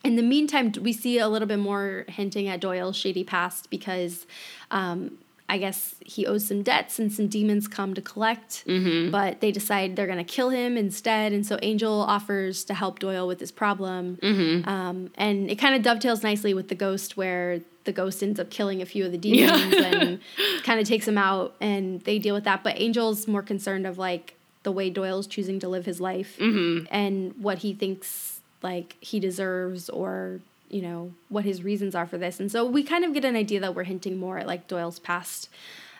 In the meantime, we see a little bit more hinting at Doyle's shady past because um, I guess he owes some debts and some demons come to collect, mm-hmm. but they decide they're going to kill him instead. And so Angel offers to help Doyle with his problem. Mm-hmm. Um, and it kind of dovetails nicely with the ghost, where the ghost ends up killing a few of the demons yeah. and kind of takes them out, and they deal with that. But Angel's more concerned of, like, the way Doyle's choosing to live his life mm-hmm. and what he thinks, like, he deserves, or, you know, what his reasons are for this. And so we kind of get an idea that we're hinting more at, like, Doyle's past.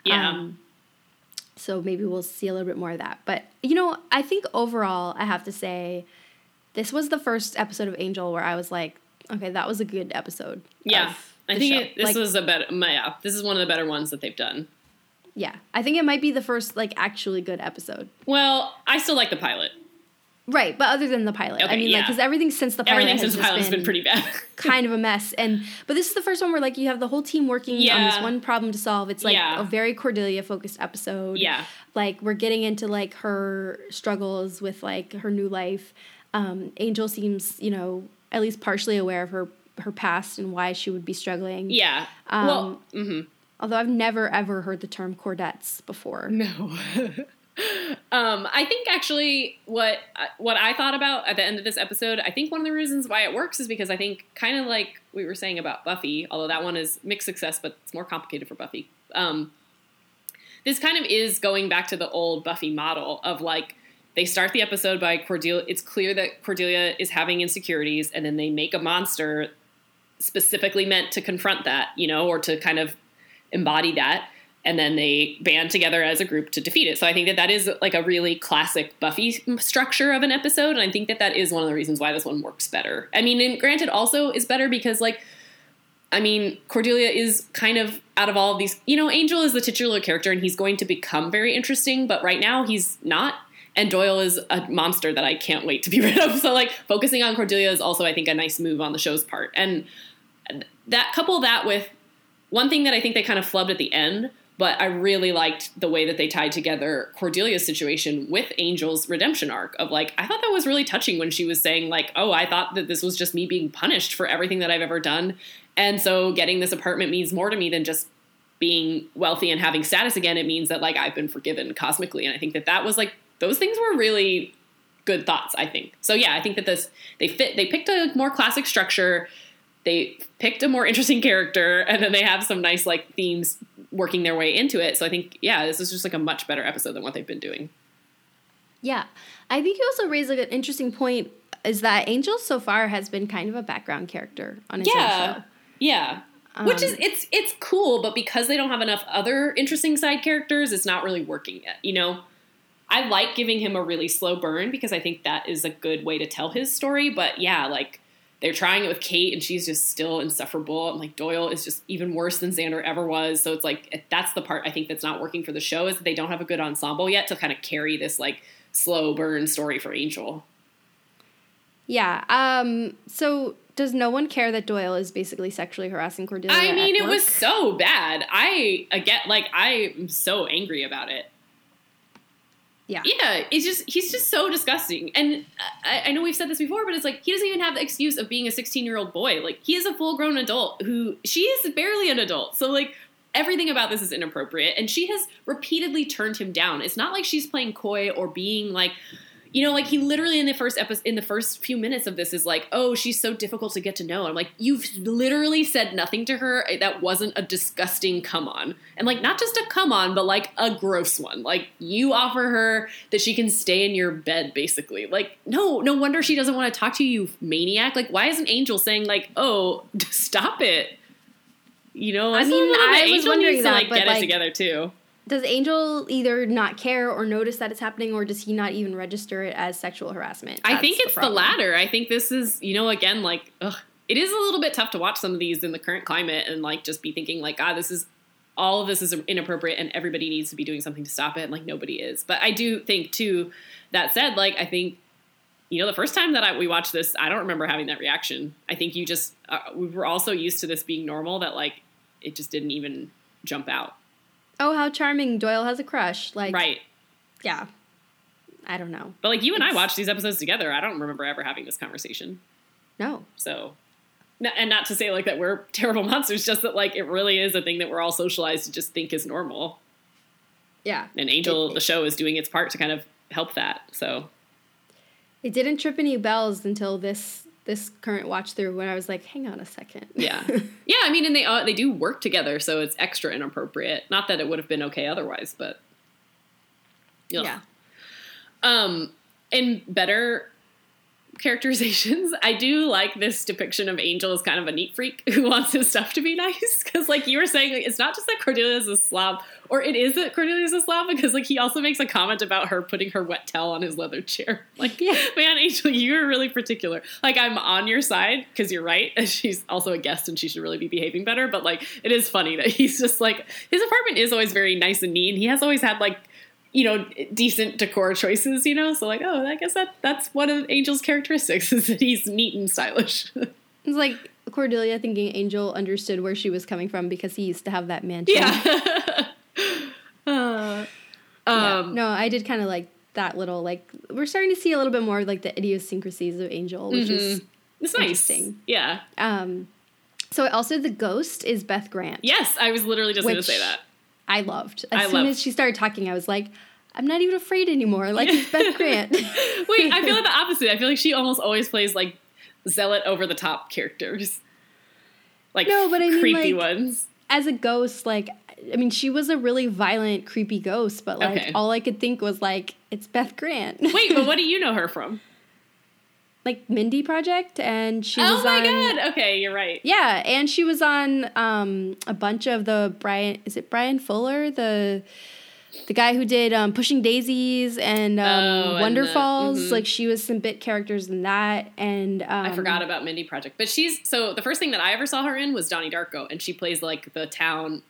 Yeah. Um, so maybe we'll see a little bit more of that. But, you know, I think overall, I have to say, this was the first episode of Angel where I was like, okay, that was a good episode. Yeah. I think it, this like, was a better, yeah, this is one of the better ones that they've done. Yeah. I think it might be the first, like, actually good episode. Well, I still like the pilot. Right, but other than the pilot. Okay, I mean, yeah. like, because everything since the pilot everything has since the pilot has been, been pretty bad. kind of a mess. And But this is the first one where, like, you have the whole team working yeah. on this one problem to solve. It's, like, yeah. a very Cordelia-focused episode. Yeah. Like, we're getting into, like, her struggles with, like, her new life. Um, Angel seems, you know, at least partially aware of her, her past and why she would be struggling. Yeah. Um, well, mm-hmm. Although I've never, ever heard the term Cordettes before. No. Um, I think actually what what I thought about at the end of this episode, I think one of the reasons why it works is because I think, kind of like we were saying about Buffy, although that one is mixed success, but it's more complicated for Buffy. Um, this kind of is going back to the old Buffy model of, like, they start the episode by Cordelia. It's clear that Cordelia is having insecurities, and then they make a monster specifically meant to confront that, you know, or to kind of embody that. And then they band together as a group to defeat it. So I think that that is, like, a really classic Buffy structure of an episode. And I think that that is one of the reasons why this one works better. I mean, and granted, also is better because, like, I mean, Cordelia is kind of out of all of these, you know, Angel is the titular character and he's going to become very interesting, but right now he's not. And Doyle is a monster that I can't wait to be rid of. So, like, focusing on Cordelia is also, I think, a nice move on the show's part. And that couple that with one thing that I think they kind of flubbed at the end But I really liked the way that they tied together Cordelia's situation with Angel's redemption arc of, like, I thought that was really touching when she was saying, like, oh, I thought that this was just me being punished for everything that I've ever done. And so getting this apartment means more to me than just being wealthy and having status again. It means that, like, I've been forgiven cosmically. And I think that that was, like, those things were really good thoughts, I think. So, yeah, I think that this, they fit, they picked a more classic structure. They picked a more interesting character, and then they have some nice, like, themes working their way into it. So I think, yeah, this is just, like, a much better episode than what they've been doing. Yeah. I think you also raised, like, an interesting point is that Angel so far has been kind of a background character on his yeah. own show. Yeah. Um, Which is, it's it's cool, but because they don't have enough other interesting side characters, it's not really working yet, you know? I like giving him a really slow burn because I think that is a good way to tell his story. But, yeah, like, they're trying it with Kate, and she's just still insufferable. And, like, Doyle is just even worse than Xander ever was. So it's, like, that's the part I think that's not working for the show, is that they don't have a good ensemble yet to kind of carry this, like, slow burn story for Angel. Yeah. Um, so does no one care that Doyle is basically sexually harassing Cordelia? I mean, it was so bad. I, again, like, I'm so angry about it. Yeah. Yeah, it's just, he's just so disgusting. And I, I know we've said this before, but it's like, he doesn't even have the excuse of being a sixteen-year-old boy. Like, he is a full-grown adult who, she is barely an adult. So, like, everything about this is inappropriate. And she has repeatedly turned him down. It's not like she's playing coy or being, like, you know, like, he literally in the first episode, in the first few minutes of this is like, oh, she's so difficult to get to know. And I'm like, you've literally said nothing to her that wasn't a disgusting come on. And, like, not just a come on, but, like, a gross one. Like, you offer her that she can stay in your bed, basically. Like, no, no wonder she doesn't want to talk to you, you maniac. Like, why isn't Angel saying, like, oh, stop it? You know, I mean, I was wondering that, like, but get like, it together too. Does Angel either not care or notice that it's happening, or does he not even register it as sexual harassment? That's I think it's the, the latter. I think this is, you know, again, like, ugh, it is a little bit tough to watch some of these in the current climate and, like, just be thinking, like, God, this is, all of this is inappropriate and everybody needs to be doing something to stop it. And, like, nobody is. But I do think, too, that said, like, I think, you know, the first time that I, we watched this, I don't remember having that reaction. I think you just, uh, we were all so used to this being normal that, like, it just didn't even jump out. Oh, how charming. Doyle has a crush. Like, right. Yeah. I don't know. But, like, you and it's... I watched these episodes together. I don't remember ever having this conversation. No. So, and not to say, like, that we're terrible monsters, just that, like, it really is a thing that we're all socialized to just think is normal. Yeah. And Angel, it, it, the show, is doing its part to kind of help that, so. It didn't trip any bells until this... this current watch through when I was like, hang on a second. Yeah. Yeah. I mean, and they, uh, they do work together. So it's extra inappropriate. Not that it would have been okay otherwise, but ugh. Yeah. Um, in better characterizations, I do like this depiction of Angel as kind of a neat freak who wants his stuff to be nice. Cause like you were saying, like, it's not just that Cordelia's a slob, or it is that Cordelia's a slob, because like he also makes a comment about her putting her wet towel on his leather chair. Like, yeah. Man, Angel, you're really particular. Like, I'm on your side because you're right. And she's also a guest and she should really be behaving better. But like, it is funny that he's just like, his apartment is always very nice and neat. And he has always had like, you know, decent decor choices, you know? So, like, oh, I guess that that's one of Angel's characteristics, is that he's neat and stylish. It's like Cordelia thinking Angel understood where she was coming from because he used to have that mansion. Yeah. uh, um, yeah. No, I did kind of like that little, like, we're starting to see a little bit more of, like, the idiosyncrasies of Angel, which mm-hmm. is it's interesting. Nice. Yeah. Um. So, also, the ghost is Beth Grant. Yes, I was literally just going to say that. I loved. As I soon loved. as she started talking, I was like, I'm not even afraid anymore. Like, it's Beth Grant. Wait, I feel like the opposite. I feel like she almost always plays, like, zealot over-the-top characters. Like, no, but I mean, creepy like, ones. As a ghost, like, I mean, she was a really violent, creepy ghost, but, like, okay. all I could think was, like, it's Beth Grant. Wait, but what do you know her from? Like, Mindy Project, and she oh was on... Oh, my God! Okay, you're right. Yeah, and she was on um, a bunch of the Brian... Is it Brian Fuller? The the guy who did um, Pushing Daisies and um, oh, Wonderfalls. Mm-hmm. Like, she was some bit characters in that, and... Um, I forgot about Mindy Project. But she's... So, the first thing that I ever saw her in was Donnie Darko, and she plays, like, the town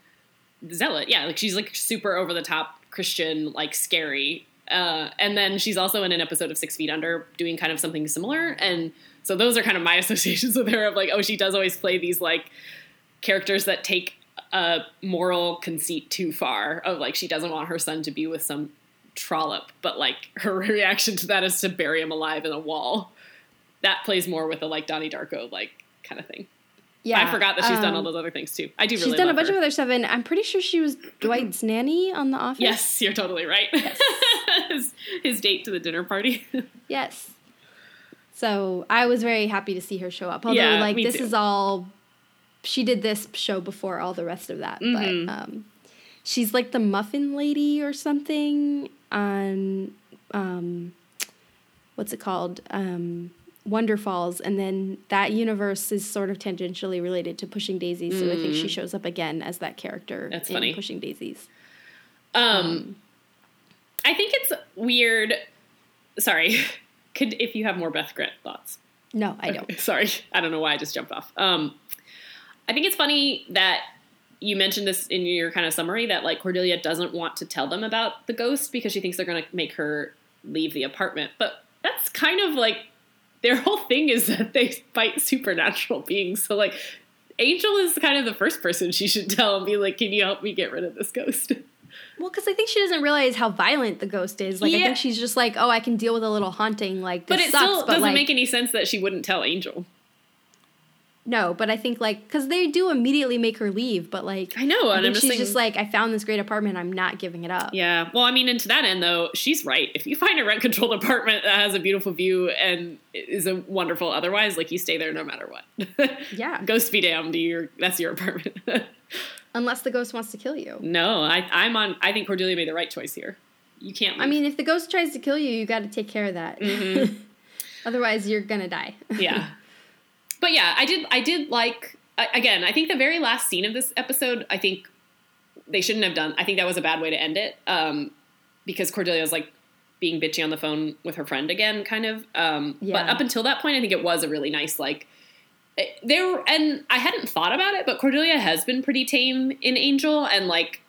zealot. Yeah, like, she's, like, super over-the-top Christian, like, scary... Uh, and then she's also in an episode of Six Feet Under doing kind of something similar. And so those are kind of my associations with her of like, oh, she does always play these like characters that take a moral conceit too far of, like, she doesn't want her son to be with some trollop, but, like, her reaction to that is to bury him alive in a wall. That plays more with the, like, Donnie Darko, like, kind of thing. Yeah. But I forgot that she's um, done all those other things, too. I do really She's done a bunch her. of other stuff, and I'm pretty sure she was Dwight's nanny on The Office. Yes, you're totally right. Yes. his, his date to the dinner party. Yes. So I was very happy to see her show up. Although, yeah, like, this too. is all... She did this show before all the rest of that, mm-hmm. but um, she's like the muffin lady or something on, um, what's it called, um, Wonderfalls, and then that universe is sort of tangentially related to Pushing Daisies, mm. so I think she shows up again as that character That's in funny. Pushing Daisies. Um, um, I think it's weird. Sorry, could if you have more Beth Grant thoughts? No, I don't. Sorry, I don't know why I just jumped off. Um, I think it's funny that you mentioned this in your kind of summary that, like, Cordelia doesn't want to tell them about the ghost because she thinks they're going to make her leave the apartment. But that's kind of, like, their whole thing is that they fight supernatural beings. So, like, Angel is kind of the first person she should tell and be like, can you help me get rid of this ghost? Well, because I think she doesn't realize how violent the ghost is. Like, yeah. I think she's just like, oh, I can deal with a little haunting. Like, this but it sucks, still but doesn't like- make any sense that she wouldn't tell Angel. No, but I think, like, because they do immediately make her leave, but, like... I know, and I I'm just she's saying, just like, I found this great apartment, I'm not giving it up. Yeah, well, I mean, and to that end, though, she's right. If you find a rent-controlled apartment that has a beautiful view and is a wonderful otherwise, like, you stay there no matter what. Yeah. Ghost be damned, you're, that's your apartment. Unless the ghost wants to kill you. No, I, I'm on... I think Cordelia made the right choice here. You can't... Leave. I mean, if the ghost tries to kill you, you got to take care of that. Mm-hmm. Otherwise, you're gonna die. Yeah. But yeah, I did I did like, again, I think the very last scene of this episode, I think they shouldn't have done. I think that was a bad way to end it um, because Cordelia was like being bitchy on the phone with her friend again, kind of. Um, yeah. But up until that point, I think it was a really nice, like, there. And I hadn't thought about it, but Cordelia has been pretty tame in Angel. And like,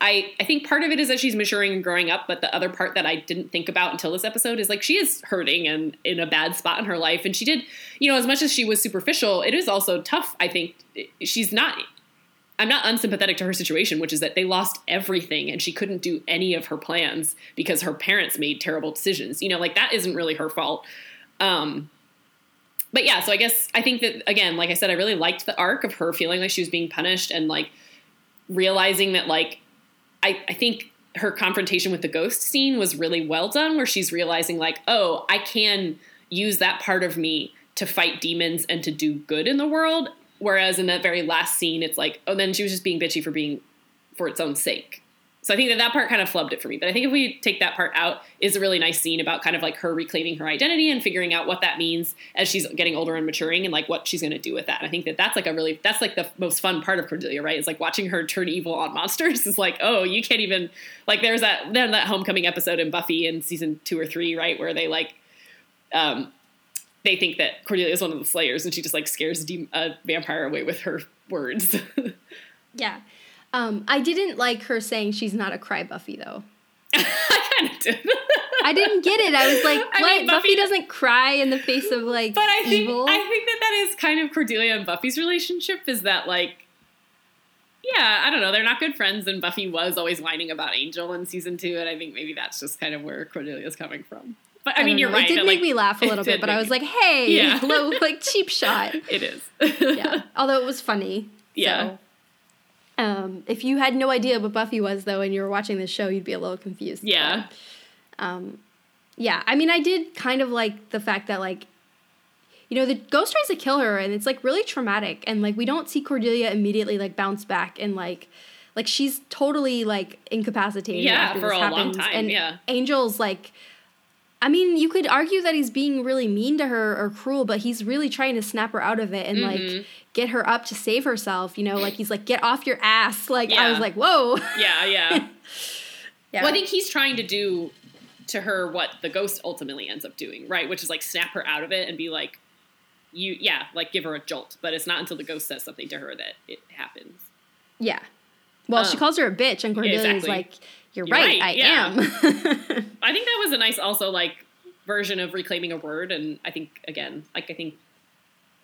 I, I think part of it is that she's maturing and growing up, but the other part that I didn't think about until this episode is, like, she is hurting and in a bad spot in her life. And she did, you know, as much as she was superficial, it is also tough, I think. She's not, I'm not unsympathetic to her situation, which is that they lost everything and she couldn't do any of her plans because her parents made terrible decisions. You know, like, that isn't really her fault. Um, but yeah, so I guess I think that, again, like I said, I really liked the arc of her feeling like she was being punished and, like, realizing that, like, I, I think her confrontation with the ghost scene was really well done, where she's realizing, like, oh, I can use that part of me to fight demons and to do good in the world. Whereas in that very last scene, it's like, oh, then she was just being bitchy for being for its own sake. So I think that that part kind of flubbed it for me. But I think if we take that part out, it's a really nice scene about kind of like her reclaiming her identity and figuring out what that means as she's getting older and maturing and like what she's going to do with that. And I think that that's like a really, that's like the most fun part of Cordelia, right? It's like watching her turn evil on monsters. It's like, oh, you can't even, like there's that, then that homecoming episode in Buffy in season two or three, right? Where they like, um, they think that Cordelia is one of the slayers and she just like scares a, de- a vampire away with her words. Yeah. Um, I didn't like her saying she's not a cry Buffy, though. I kind of did. I didn't get it. I was like, what? I mean, Buffy, Buffy doesn't cry in the face of, like, but I think, evil. I think that that is kind of Cordelia and Buffy's relationship, is that, like, yeah, I don't know. They're not good friends, and Buffy was always whining about Angel in season two, and I think maybe that's just kind of where Cordelia's coming from. But, I, I mean, you're know. right. It did that, make like, me laugh a little bit, but I was like, hey, yeah. low, like, cheap shot. It is. Yeah. Although it was funny. Yeah. So. Um, if you had no idea what Buffy was, though, and you were watching this show, you'd be a little confused. Yeah. But, um, yeah. I mean, I did kind of like the fact that, like, you know, the ghost tries to kill her, and it's, like, really traumatic. And, like, we don't see Cordelia immediately, like, bounce back. And, like, like she's totally, like, incapacitated. Yeah, after for this a happens. long time. And yeah. Angel's, like... I mean, you could argue that he's being really mean to her or cruel, but he's really trying to snap her out of it and, mm-hmm. like, get her up to save herself, you know? Like, he's like, get off your ass. Like, yeah. I was like, whoa. Yeah, yeah. yeah. Well, I think he's trying to do to her what the ghost ultimately ends up doing, right? Which is, like, snap her out of it and be like, you, yeah, like, give her a jolt. But it's not until the ghost says something to her that it happens. Yeah. Well, um, she calls her a bitch, and Cordelia's yeah, exactly. like... You're, You're right, right. I yeah. am. I think that was a nice also, like, version of reclaiming a word. And I think, again, like, I think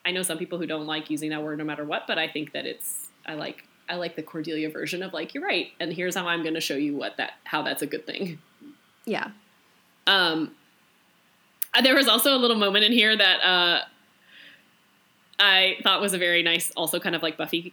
I know some people who don't like using that word no matter what, but I think that it's, I like I like the Cordelia version of like, you're right, and here's how I'm going to show you what that how that's a good thing. Yeah. Um. There was also a little moment in here that uh, I thought was a very nice, also kind of like Buffy,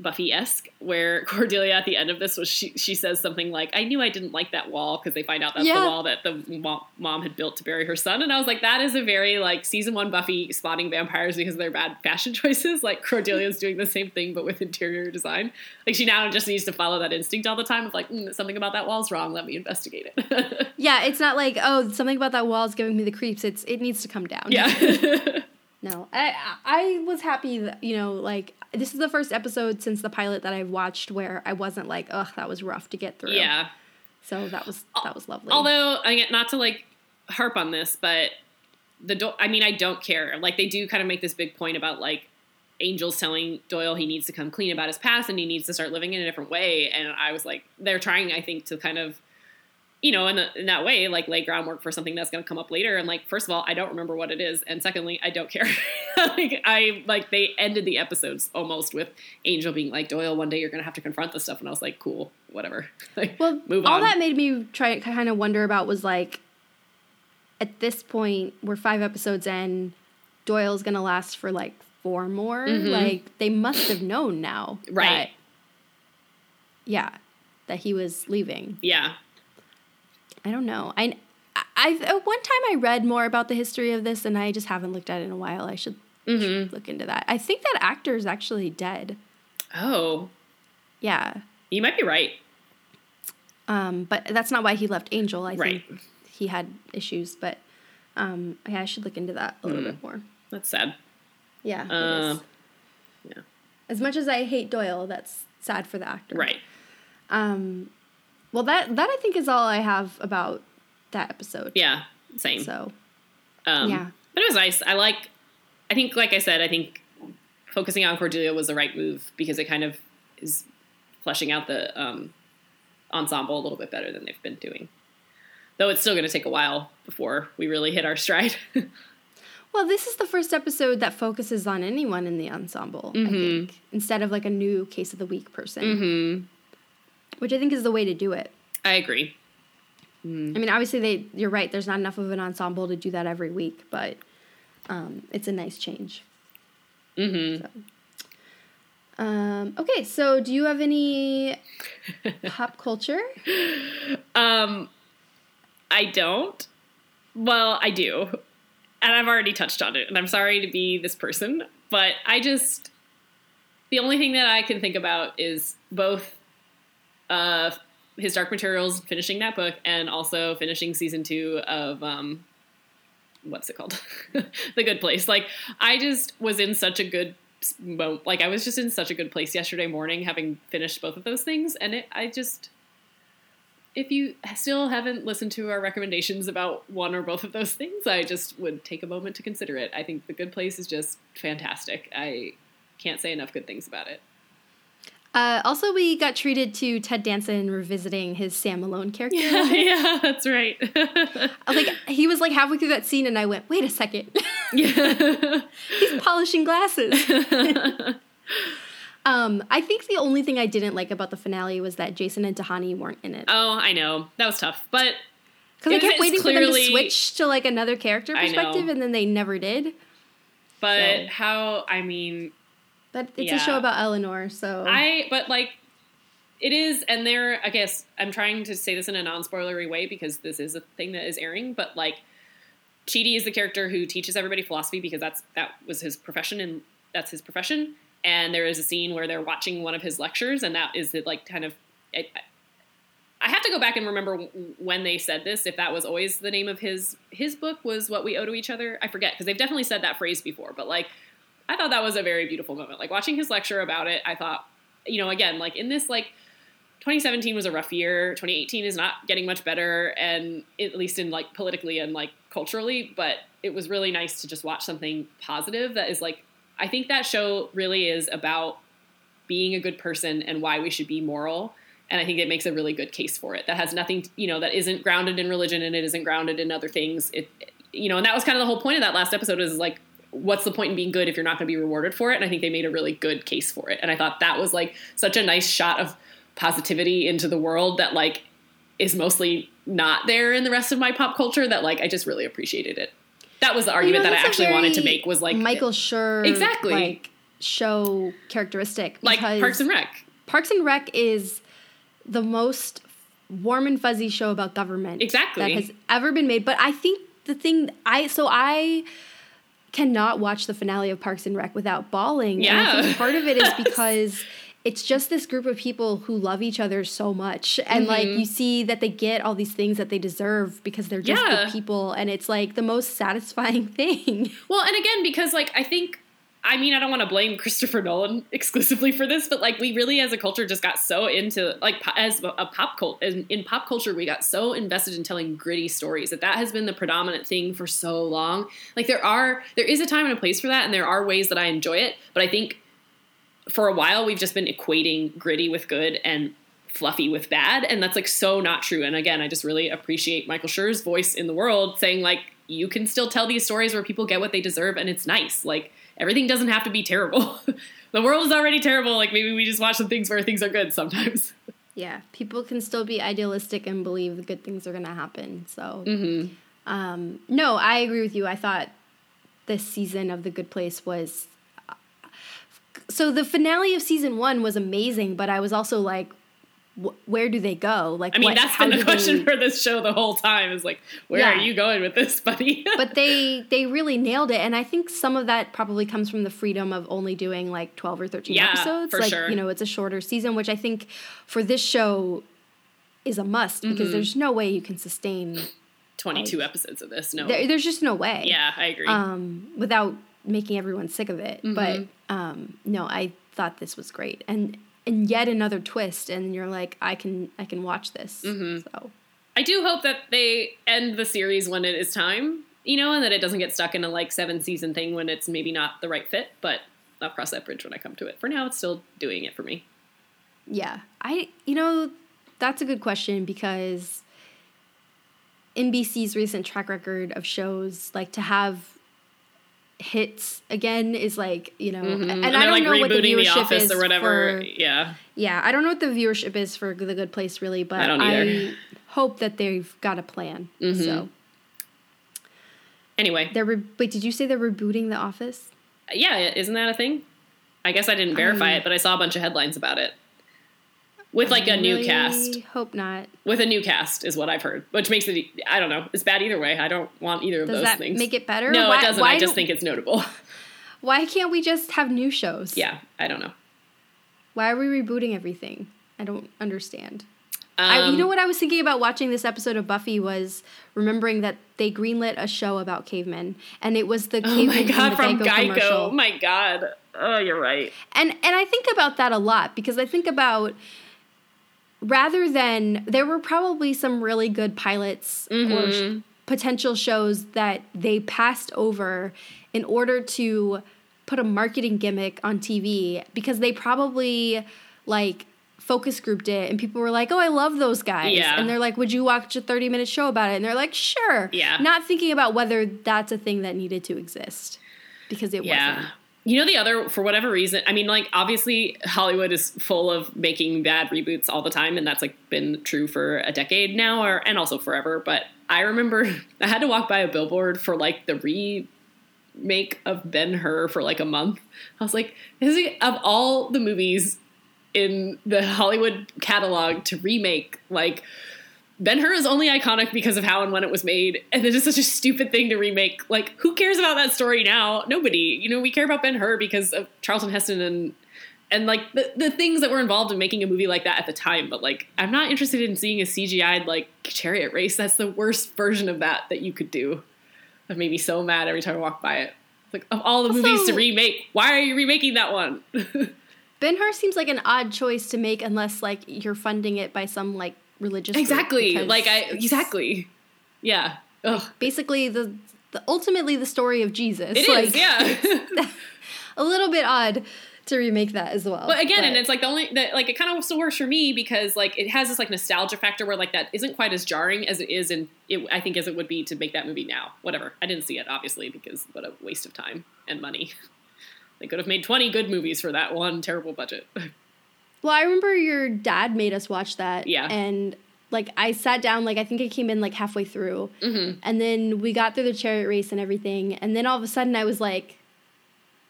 Buffy-esque, where Cordelia at the end of this was she she says something like, "I knew I didn't like that wall," because they find out that's yeah. the wall that the mom had built to bury her son, and I was like, that is a very like season one Buffy spotting vampires because of their bad fashion choices. Like Cordelia's doing the same thing but with interior design. Like she now just needs to follow that instinct all the time of like mm, something about that wall's wrong. Let me investigate it. Yeah, it's not like oh something about that wall is giving me the creeps. It's it needs to come down. Yeah. No, I I was happy that, you know, like, this is the first episode since the pilot that I've watched where I wasn't like, ugh, that was rough to get through. Yeah. So that was, that was lovely. Although, not to, like, harp on this, but the, Do- I mean, I don't care. Like, they do kind of make this big point about, like, Angel's telling Doyle he needs to come clean about his past and he needs to start living in a different way. And I was like, they're trying, I think, to kind of, you know, in, the, in that way, like, lay groundwork for something that's going to come up later. And, like, first of all, I don't remember what it is. And secondly, I don't care. like, I, like, they ended the episodes almost with Angel being like, Doyle, one day you're going to have to confront this stuff. And I was like, cool, whatever. Like, well, move on. All that made me try kind of wonder about was, like, at this point, we're five episodes in, Doyle's going to last for, like, four more. Mm-hmm. Like, they must have known now. Right. That, yeah. That he was leaving. Yeah. I don't know. I, I've, at one time I read more about the history of this, and I just haven't looked at it in a while. I should, mm-hmm. should look into that. I think that actor is actually dead. Oh. Yeah. You might be right. Um, but that's not why he left Angel. I right. think he had issues, but um, yeah, I should look into that a little mm. bit more. That's sad. Yeah. Uh, it is. Yeah. As much as I hate Doyle, that's sad for the actor. Right. Um. Well, that, that I think is all I have about that episode. Yeah, same. So, um, yeah. But it was nice. I like, I think, like I said, I think focusing on Cordelia was the right move because it kind of is fleshing out the um, ensemble a little bit better than they've been doing. Though it's still going to take a while before we really hit our stride. Well, this is the first episode that focuses on anyone in the ensemble, mm-hmm. I think, instead of like a new case of the week person. Mm-hmm. Which I think is the way to do it. I agree. Mm. I mean, obviously, they you're right. There's not enough of an ensemble to do that every week, but um, it's a nice change. Mm-hmm. So. Um, okay, so do you have any pop culture? Um, I don't. Well, I do. And I've already touched on it, and I'm sorry to be this person, but I just... The only thing that I can think about is both... Uh, His Dark Materials, finishing that book, and also finishing season two of, um, what's it called? The Good Place. Like, I just was in such a good, like, I was just in such a good place yesterday morning having finished both of those things, and it, I just, if you still haven't listened to our recommendations about one or both of those things, I just would take a moment to consider it. I think The Good Place is just fantastic. I can't say enough good things about it. Uh, also, we got treated to Ted Danson revisiting his Sam Malone character. Yeah, yeah, that's right. Like he was like halfway through that scene, and I went, "Wait a second, yeah. He's polishing glasses." um, I think the only thing I didn't like about the finale was that Jason and Tahani weren't in it. Oh, I know that was tough, but because I kept waiting clearly... for them to switch to like another character perspective, and then they never did. But so. how? I mean. But it's yeah. a show about Eleanor, so... I, but, like, it is, and there, I guess, I'm trying to say this in a non-spoilery way because this is a thing that is airing, but, like, Chidi is the character who teaches everybody philosophy because that's that was his profession, and that's his profession, and there is a scene where they're watching one of his lectures, and that is, the, like, kind of... I, I have to go back and remember when they said this, if that was always the name of his... His book was What We Owe to Each Other. I forget, because they've definitely said that phrase before, but, like... I thought that was a very beautiful moment. Like, watching his lecture about it, I thought, you know, again, like, in this, like, twenty seventeen was a rough year. twenty eighteen is not getting much better, and at least in, like, politically and, like, culturally. But it was really nice to just watch something positive that is, like, I think that show really is about being a good person and why we should be moral. And I think it makes a really good case for it. That has nothing, you know, that isn't grounded in religion and it isn't grounded in other things. It, you know, and that was kind of the whole point of that last episode is, like, what's the point in being good if you're not going to be rewarded for it? And I think they made a really good case for it. And I thought that was like such a nice shot of positivity into the world that like is mostly not there in the rest of my pop culture, that like I just really appreciated it. That was the argument you know, that I actually wanted to make, was like Michael Schur exactly like show characteristic, like Parks and Rec. Parks and Rec is the most warm and fuzzy show about government exactly that has ever been made. But I think the thing I so I cannot watch the finale of Parks and Rec without bawling. Yeah, and I think part of it is because it's just this group of people who love each other so much. And, mm-hmm. like, you see that they get all these things that they deserve because they're just yeah. good people. And it's, like, the most satisfying thing. Well, and again, because, like, I think, I mean, I don't want to blame Christopher Nolan exclusively for this, but, like, we really as a culture just got so into, like, as a pop cult, in, in pop culture, we got so invested in telling gritty stories that that has been the predominant thing for so long. Like, there are, there is a time and a place for that, and there are ways that I enjoy it. But I think for a while, we've just been equating gritty with good and fluffy with bad. And that's like so not true. And again, I just really appreciate Michael Schur's voice in the world saying like, you can still tell these stories where people get what they deserve. And it's nice. Like everything doesn't have to be terrible. The world is already terrible. Like maybe we just watch some things where things are good sometimes. Yeah. People can still be idealistic and believe the good things are going to happen. So mm-hmm. um, no, I agree with you. I thought this season of The Good Place was So the finale of season one was amazing, but I was also like, wh- where do they go? Like, I mean, what, that's been the question they... for this show the whole time is like, where yeah. are you going with this, buddy? But they they really nailed it. And I think some of that probably comes from the freedom of only doing like twelve or thirteen yeah, episodes. For like, sure. You know, it's a shorter season, which I think for this show is a must mm-hmm. because there's no way you can sustain twenty-two like, episodes of this. No, there, there's just no way. Yeah, I agree. Um, without making everyone sick of it. Mm-hmm. But um, no, I thought this was great. And and yet another twist, and you're like, I can I can watch this. Mm-hmm. So I do hope that they end the series when it is time, you know, and that it doesn't get stuck in a like seven season thing when it's maybe not the right fit, but I'll cross that bridge when I come to it. For now, it's still doing it for me. Yeah. I you know, that's a good question because N B C's recent track record of shows, like to have hits again is like, you know, mm-hmm. and, and I don't like know what the viewership the office is or whatever. For, yeah. Yeah. I don't know what the viewership is for The Good Place really, but I, don't I hope that they've got a plan. Mm-hmm. So anyway, they're re- wait, did you say they're rebooting The Office? Yeah. Isn't that a thing? I guess I didn't verify um, it, but I saw a bunch of headlines about it with like I a really new cast. Hope not. With a new cast is what I've heard, which makes it, I don't know, it's bad either way. I don't want either of Does those that things. Make it better? No, why, it doesn't. I just think it's notable. Why can't we just have new shows? Yeah, I don't know. Why are we rebooting everything? I don't understand. Um, I, you know what I was thinking about watching this episode of Buffy was remembering that they greenlit a show about cavemen, and it was the cavemen oh my God, from, the from Geico, Geico commercial. Oh my God. Oh, you're right. And and I think about that a lot because I think about... Rather than, there were probably some really good pilots mm-hmm. or sh- potential shows that they passed over in order to put a marketing gimmick on T V because they probably, like, focus grouped it and people were like, oh, I love those guys. Yeah. And they're like, would you watch a thirty-minute show about it? And they're like, sure. Yeah. Not thinking about whether that's a thing that needed to exist because it yeah. wasn't. You know, the other, for whatever reason, I mean, like, obviously Hollywood is full of making bad reboots all the time, and that's, like, been true for a decade now, or and also forever, but I remember I had to walk by a billboard for, like, the remake of Ben-Hur for, like, a month. I was like, this is, of all the movies in the Hollywood catalog to remake, like... Ben-Hur is only iconic because of how and when it was made, and it is such a stupid thing to remake. Like, who cares about that story now? Nobody. You know, we care about Ben-Hur because of Charlton Heston and, and like, the, the things that were involved in making a movie like that at the time. But, like, I'm not interested in seeing a C G I'd, like, chariot race. That's the worst version of that that you could do. That made me so mad every time I walked by it. Like, of all the also, movies to remake, why are you remaking that one? Ben-Hur seems like an odd choice to make unless, like, you're funding it by some, like, religious exactly like I exactly yeah like basically the, the ultimately the story of Jesus it like, is yeah a little bit odd to remake that as well. But again, but. and it's like the only, the, like it kind of still works for me because like it has this like nostalgia factor where like that isn't quite as jarring as it is in, it, I think, as it would be to make that movie now. Whatever. I didn't see it, obviously, because what a waste of time and money. They could have made twenty good movies for that one terrible budget. Well, I remember your dad made us watch that. Yeah. And like I sat down, like I think I came in like halfway through. Mm-hmm. And then we got through the chariot race and everything. And then all of a sudden I was like,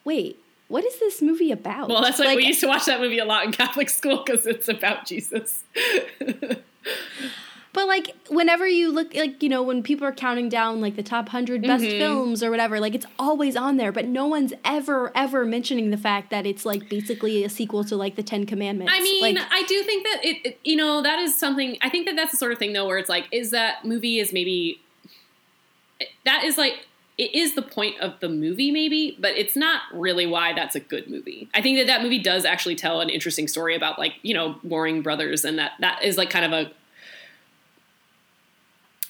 wait, what is this movie about? Well, that's like, like we used to watch that movie a lot in Catholic school because it's about Jesus. But like whenever you look, like, you know, when people are counting down like the top one hundred best mm-hmm. films or whatever, like it's always on there, but no one's ever, ever mentioning the fact that it's like basically a sequel to like the Ten Commandments. I mean, like, I do think that it, it, you know, that is something, I think that that's the sort of thing though, where it's like, is that movie is maybe, that is like, it is the point of the movie maybe, but it's not really why that's a good movie. I think that that movie does actually tell an interesting story about like, you know, warring brothers, and that, that is like kind of a,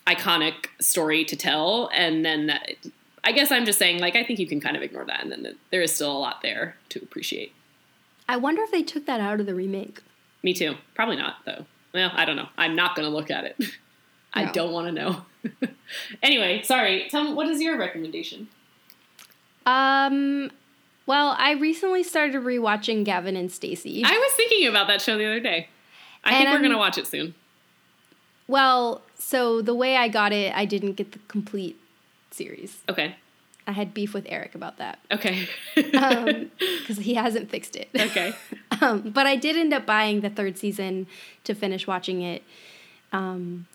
iconic story to tell. And then that, I guess I'm just saying, like, I think you can kind of ignore that, and then the, there is still a lot there to appreciate. I wonder if they took that out of the remake. Me too. Probably not, though. Well, I don't know. I'm not going to look at it. No. I don't want to know. Anyway, sorry. Tell me, what is your recommendation? Um, well, I recently started rewatching Gavin and Stacey. I was thinking about that show the other day. I and think we're going to watch it soon. Well, so the way I got it, I didn't get the complete series. Okay. I had beef with Eric about that. Okay. um, because he hasn't fixed it. Okay. um, but I did end up buying the third season to finish watching it. Um,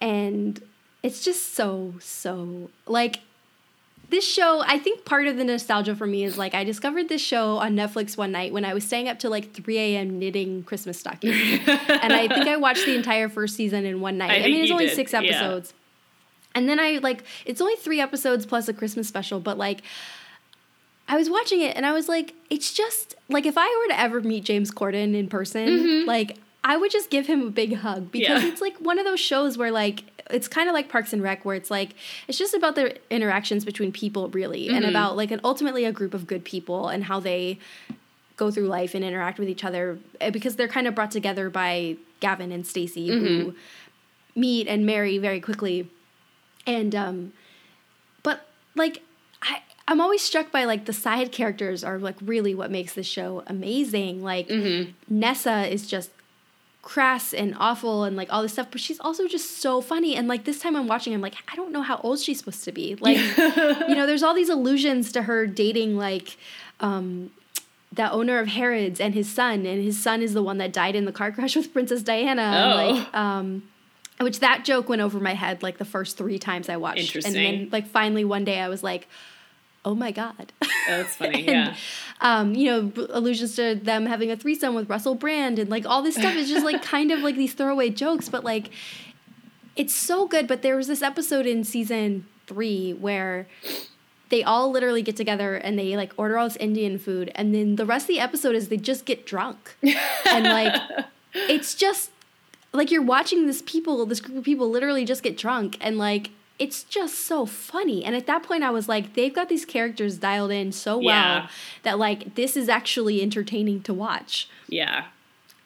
and it's just so, so, like, this show, I think part of the nostalgia for me is, like, I discovered this show on Netflix one night when I was staying up till, like, three a.m. knitting Christmas stockings. And I think I watched the entire first season in one night. I, I mean, it's only did. six episodes. Yeah. And then I, like, it's only three episodes plus a Christmas special, but, like, I was watching it, and I was like, it's just, like, if I were to ever meet James Corden in person, mm-hmm. like, I would just give him a big hug because yeah. it's, like, one of those shows where, like, it's kind of like Parks and Rec where it's like, it's just about the interactions between people really mm-hmm. and about like an ultimately a group of good people and how they go through life and interact with each other because they're kind of brought together by Gavin and Stacey mm-hmm. who meet and marry very quickly. And, um, but like, I, I'm always struck by like the side characters are like really what makes this show amazing. Like mm-hmm. Nessa is just crass and awful and like all this stuff, but she's also just so funny. And like this time I'm watching, I'm like, I don't know how old she's supposed to be. Like, you know, there's all these allusions to her dating like um the owner of Harrods and his son, and his son is the one that died in the car crash with Princess Diana. Oh. And, like um which that joke went over my head like the first three times I watched. Interesting. And then like finally one day I was like, oh my God. Oh, that's funny. Yeah. And, um, you know, allusions to them having a threesome with Russell Brand and like all this stuff is just like kind of like these throwaway jokes, but like it's so good. But there was this episode in season three where they all literally get together and they like order all this Indian food. And then the rest of the episode is they just get drunk. And like, it's just like, you're watching this people, this group of people literally just get drunk and like, it's just so funny. And at that point I was like, they've got these characters dialed in so well yeah. that like this is actually entertaining to watch. Yeah.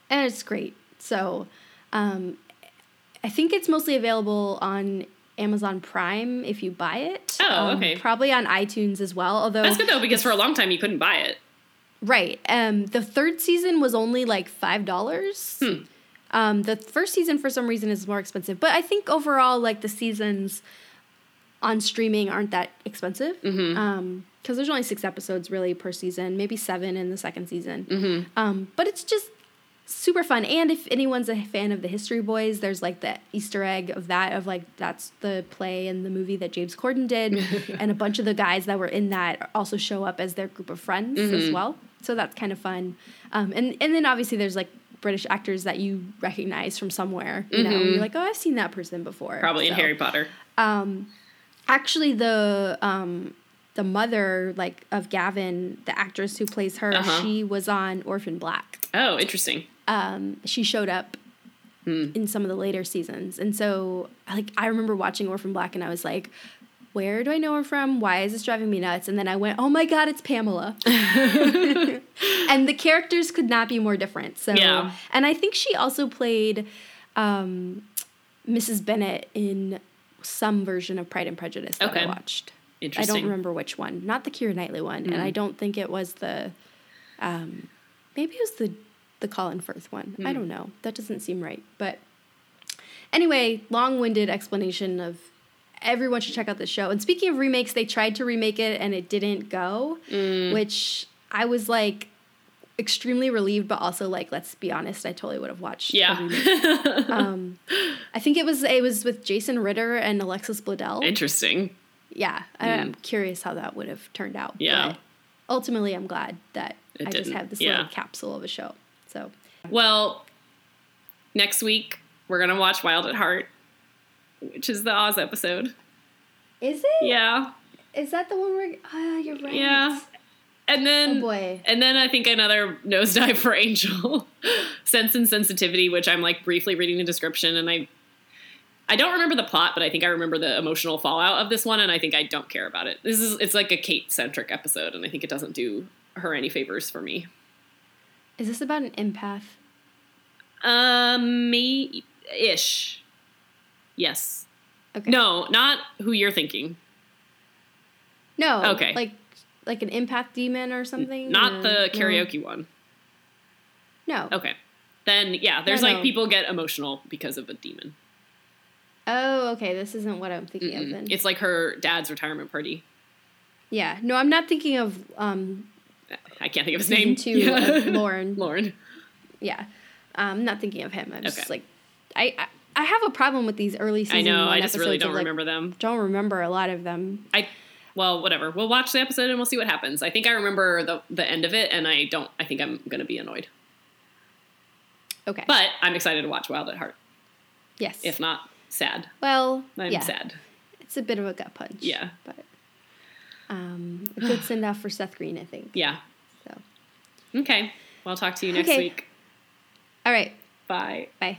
And it's great. So um, I think it's mostly available on Amazon Prime if you buy it. Oh, um, okay. Probably on iTunes as well. Although that's good though, because for a long time you couldn't buy it. Right. Um, the third season was only like five dollars. Hmm. Um, the first season, for some reason, is more expensive. But I think overall, like, the seasons on streaming aren't that expensive. Mm-hmm. Um, because there's only six episodes, really, per season. Maybe seven in the second season. Mm-hmm. Um, but it's just super fun. And if anyone's a fan of the History Boys, there's, like, the Easter egg of that, of, like, that's the play and the movie that James Corden did. And a bunch of the guys that were in that also show up as their group of friends mm-hmm. as well. So that's kind of fun. Um, and, and then, obviously, there's, like, British actors that you recognize from somewhere, you mm-hmm. know, you're like, oh, I've seen that person before. Probably so, in Harry Potter. Um, actually the, um, the mother like of Gavin, the actress who plays her, uh-huh. she was on Orphan Black. Oh, interesting. Um, she showed up mm. in some of the later seasons. And so like, I remember watching Orphan Black and I was like, where do I know her from? Why is this driving me nuts? And then I went, oh my God, it's Pamela. And the characters could not be more different. So, yeah. And I think she also played um, Missus Bennett in some version of Pride and Prejudice that okay. I watched. Interesting. I don't remember which one. Not the Keira Knightley one. Mm-hmm. And I don't think it was the, um, maybe it was the, the Colin Firth one. Mm-hmm. I don't know. That doesn't seem right. But anyway, long-winded explanation of everyone should check out this show. And speaking of remakes, they tried to remake it and it didn't go, mm. which I was like extremely relieved, but also like, let's be honest, I totally would have watched. Yeah. A remake. um, I think it was, it was with Jason Ritter and Alexis Bledel. Interesting. Yeah. I'm mm. curious how that would have turned out. Yeah. But ultimately, I'm glad that it I didn't. just have this yeah. little capsule of a show. So, well, next week we're going to watch Wild at Heart, which is the Oz episode. Is it? Yeah. Is that the one where... Ah, uh, you're right. Yeah. And then... Oh, boy. And then I think another nosedive for Angel. Sense and Sensitivity, which I'm, like, briefly reading the description, and I... I don't remember the plot, but I think I remember the emotional fallout of this one, and I think I don't care about it. This is... It's, like, a Kate-centric episode, and I think it doesn't do her any favors for me. Is this about an empath? Um, me... Ish. Yes. Okay. No, not who you're thinking. No. Okay. Like like an empath demon or something? Not no, the karaoke no. one. No. Okay. Then, yeah, there's no, like no. people get emotional because of a demon. Oh, okay. This isn't what I'm thinking Mm-mm. of then. It's like her dad's retirement party. Yeah. No, I'm not thinking of... Um, I can't think of his name. Two, yeah. Lauren. Lauren. Yeah. I'm um, not thinking of him. I'm okay. just like... I... I I have a problem with these early season I know, one I just really don't of, like, remember them. Don't remember a lot of them. I, well, whatever. We'll watch the episode and we'll see what happens. I think I remember the, the end of it, and I don't, I think I'm going to be annoyed. Okay. But I'm excited to watch Wild at Heart. Yes. If not, sad. Well, I'm yeah. sad. It's a bit of a gut punch. Yeah. But um, a good send-off for Seth Green, I think. Yeah. So. Okay. Well, I'll talk to you next okay. week. All right. Bye. Bye.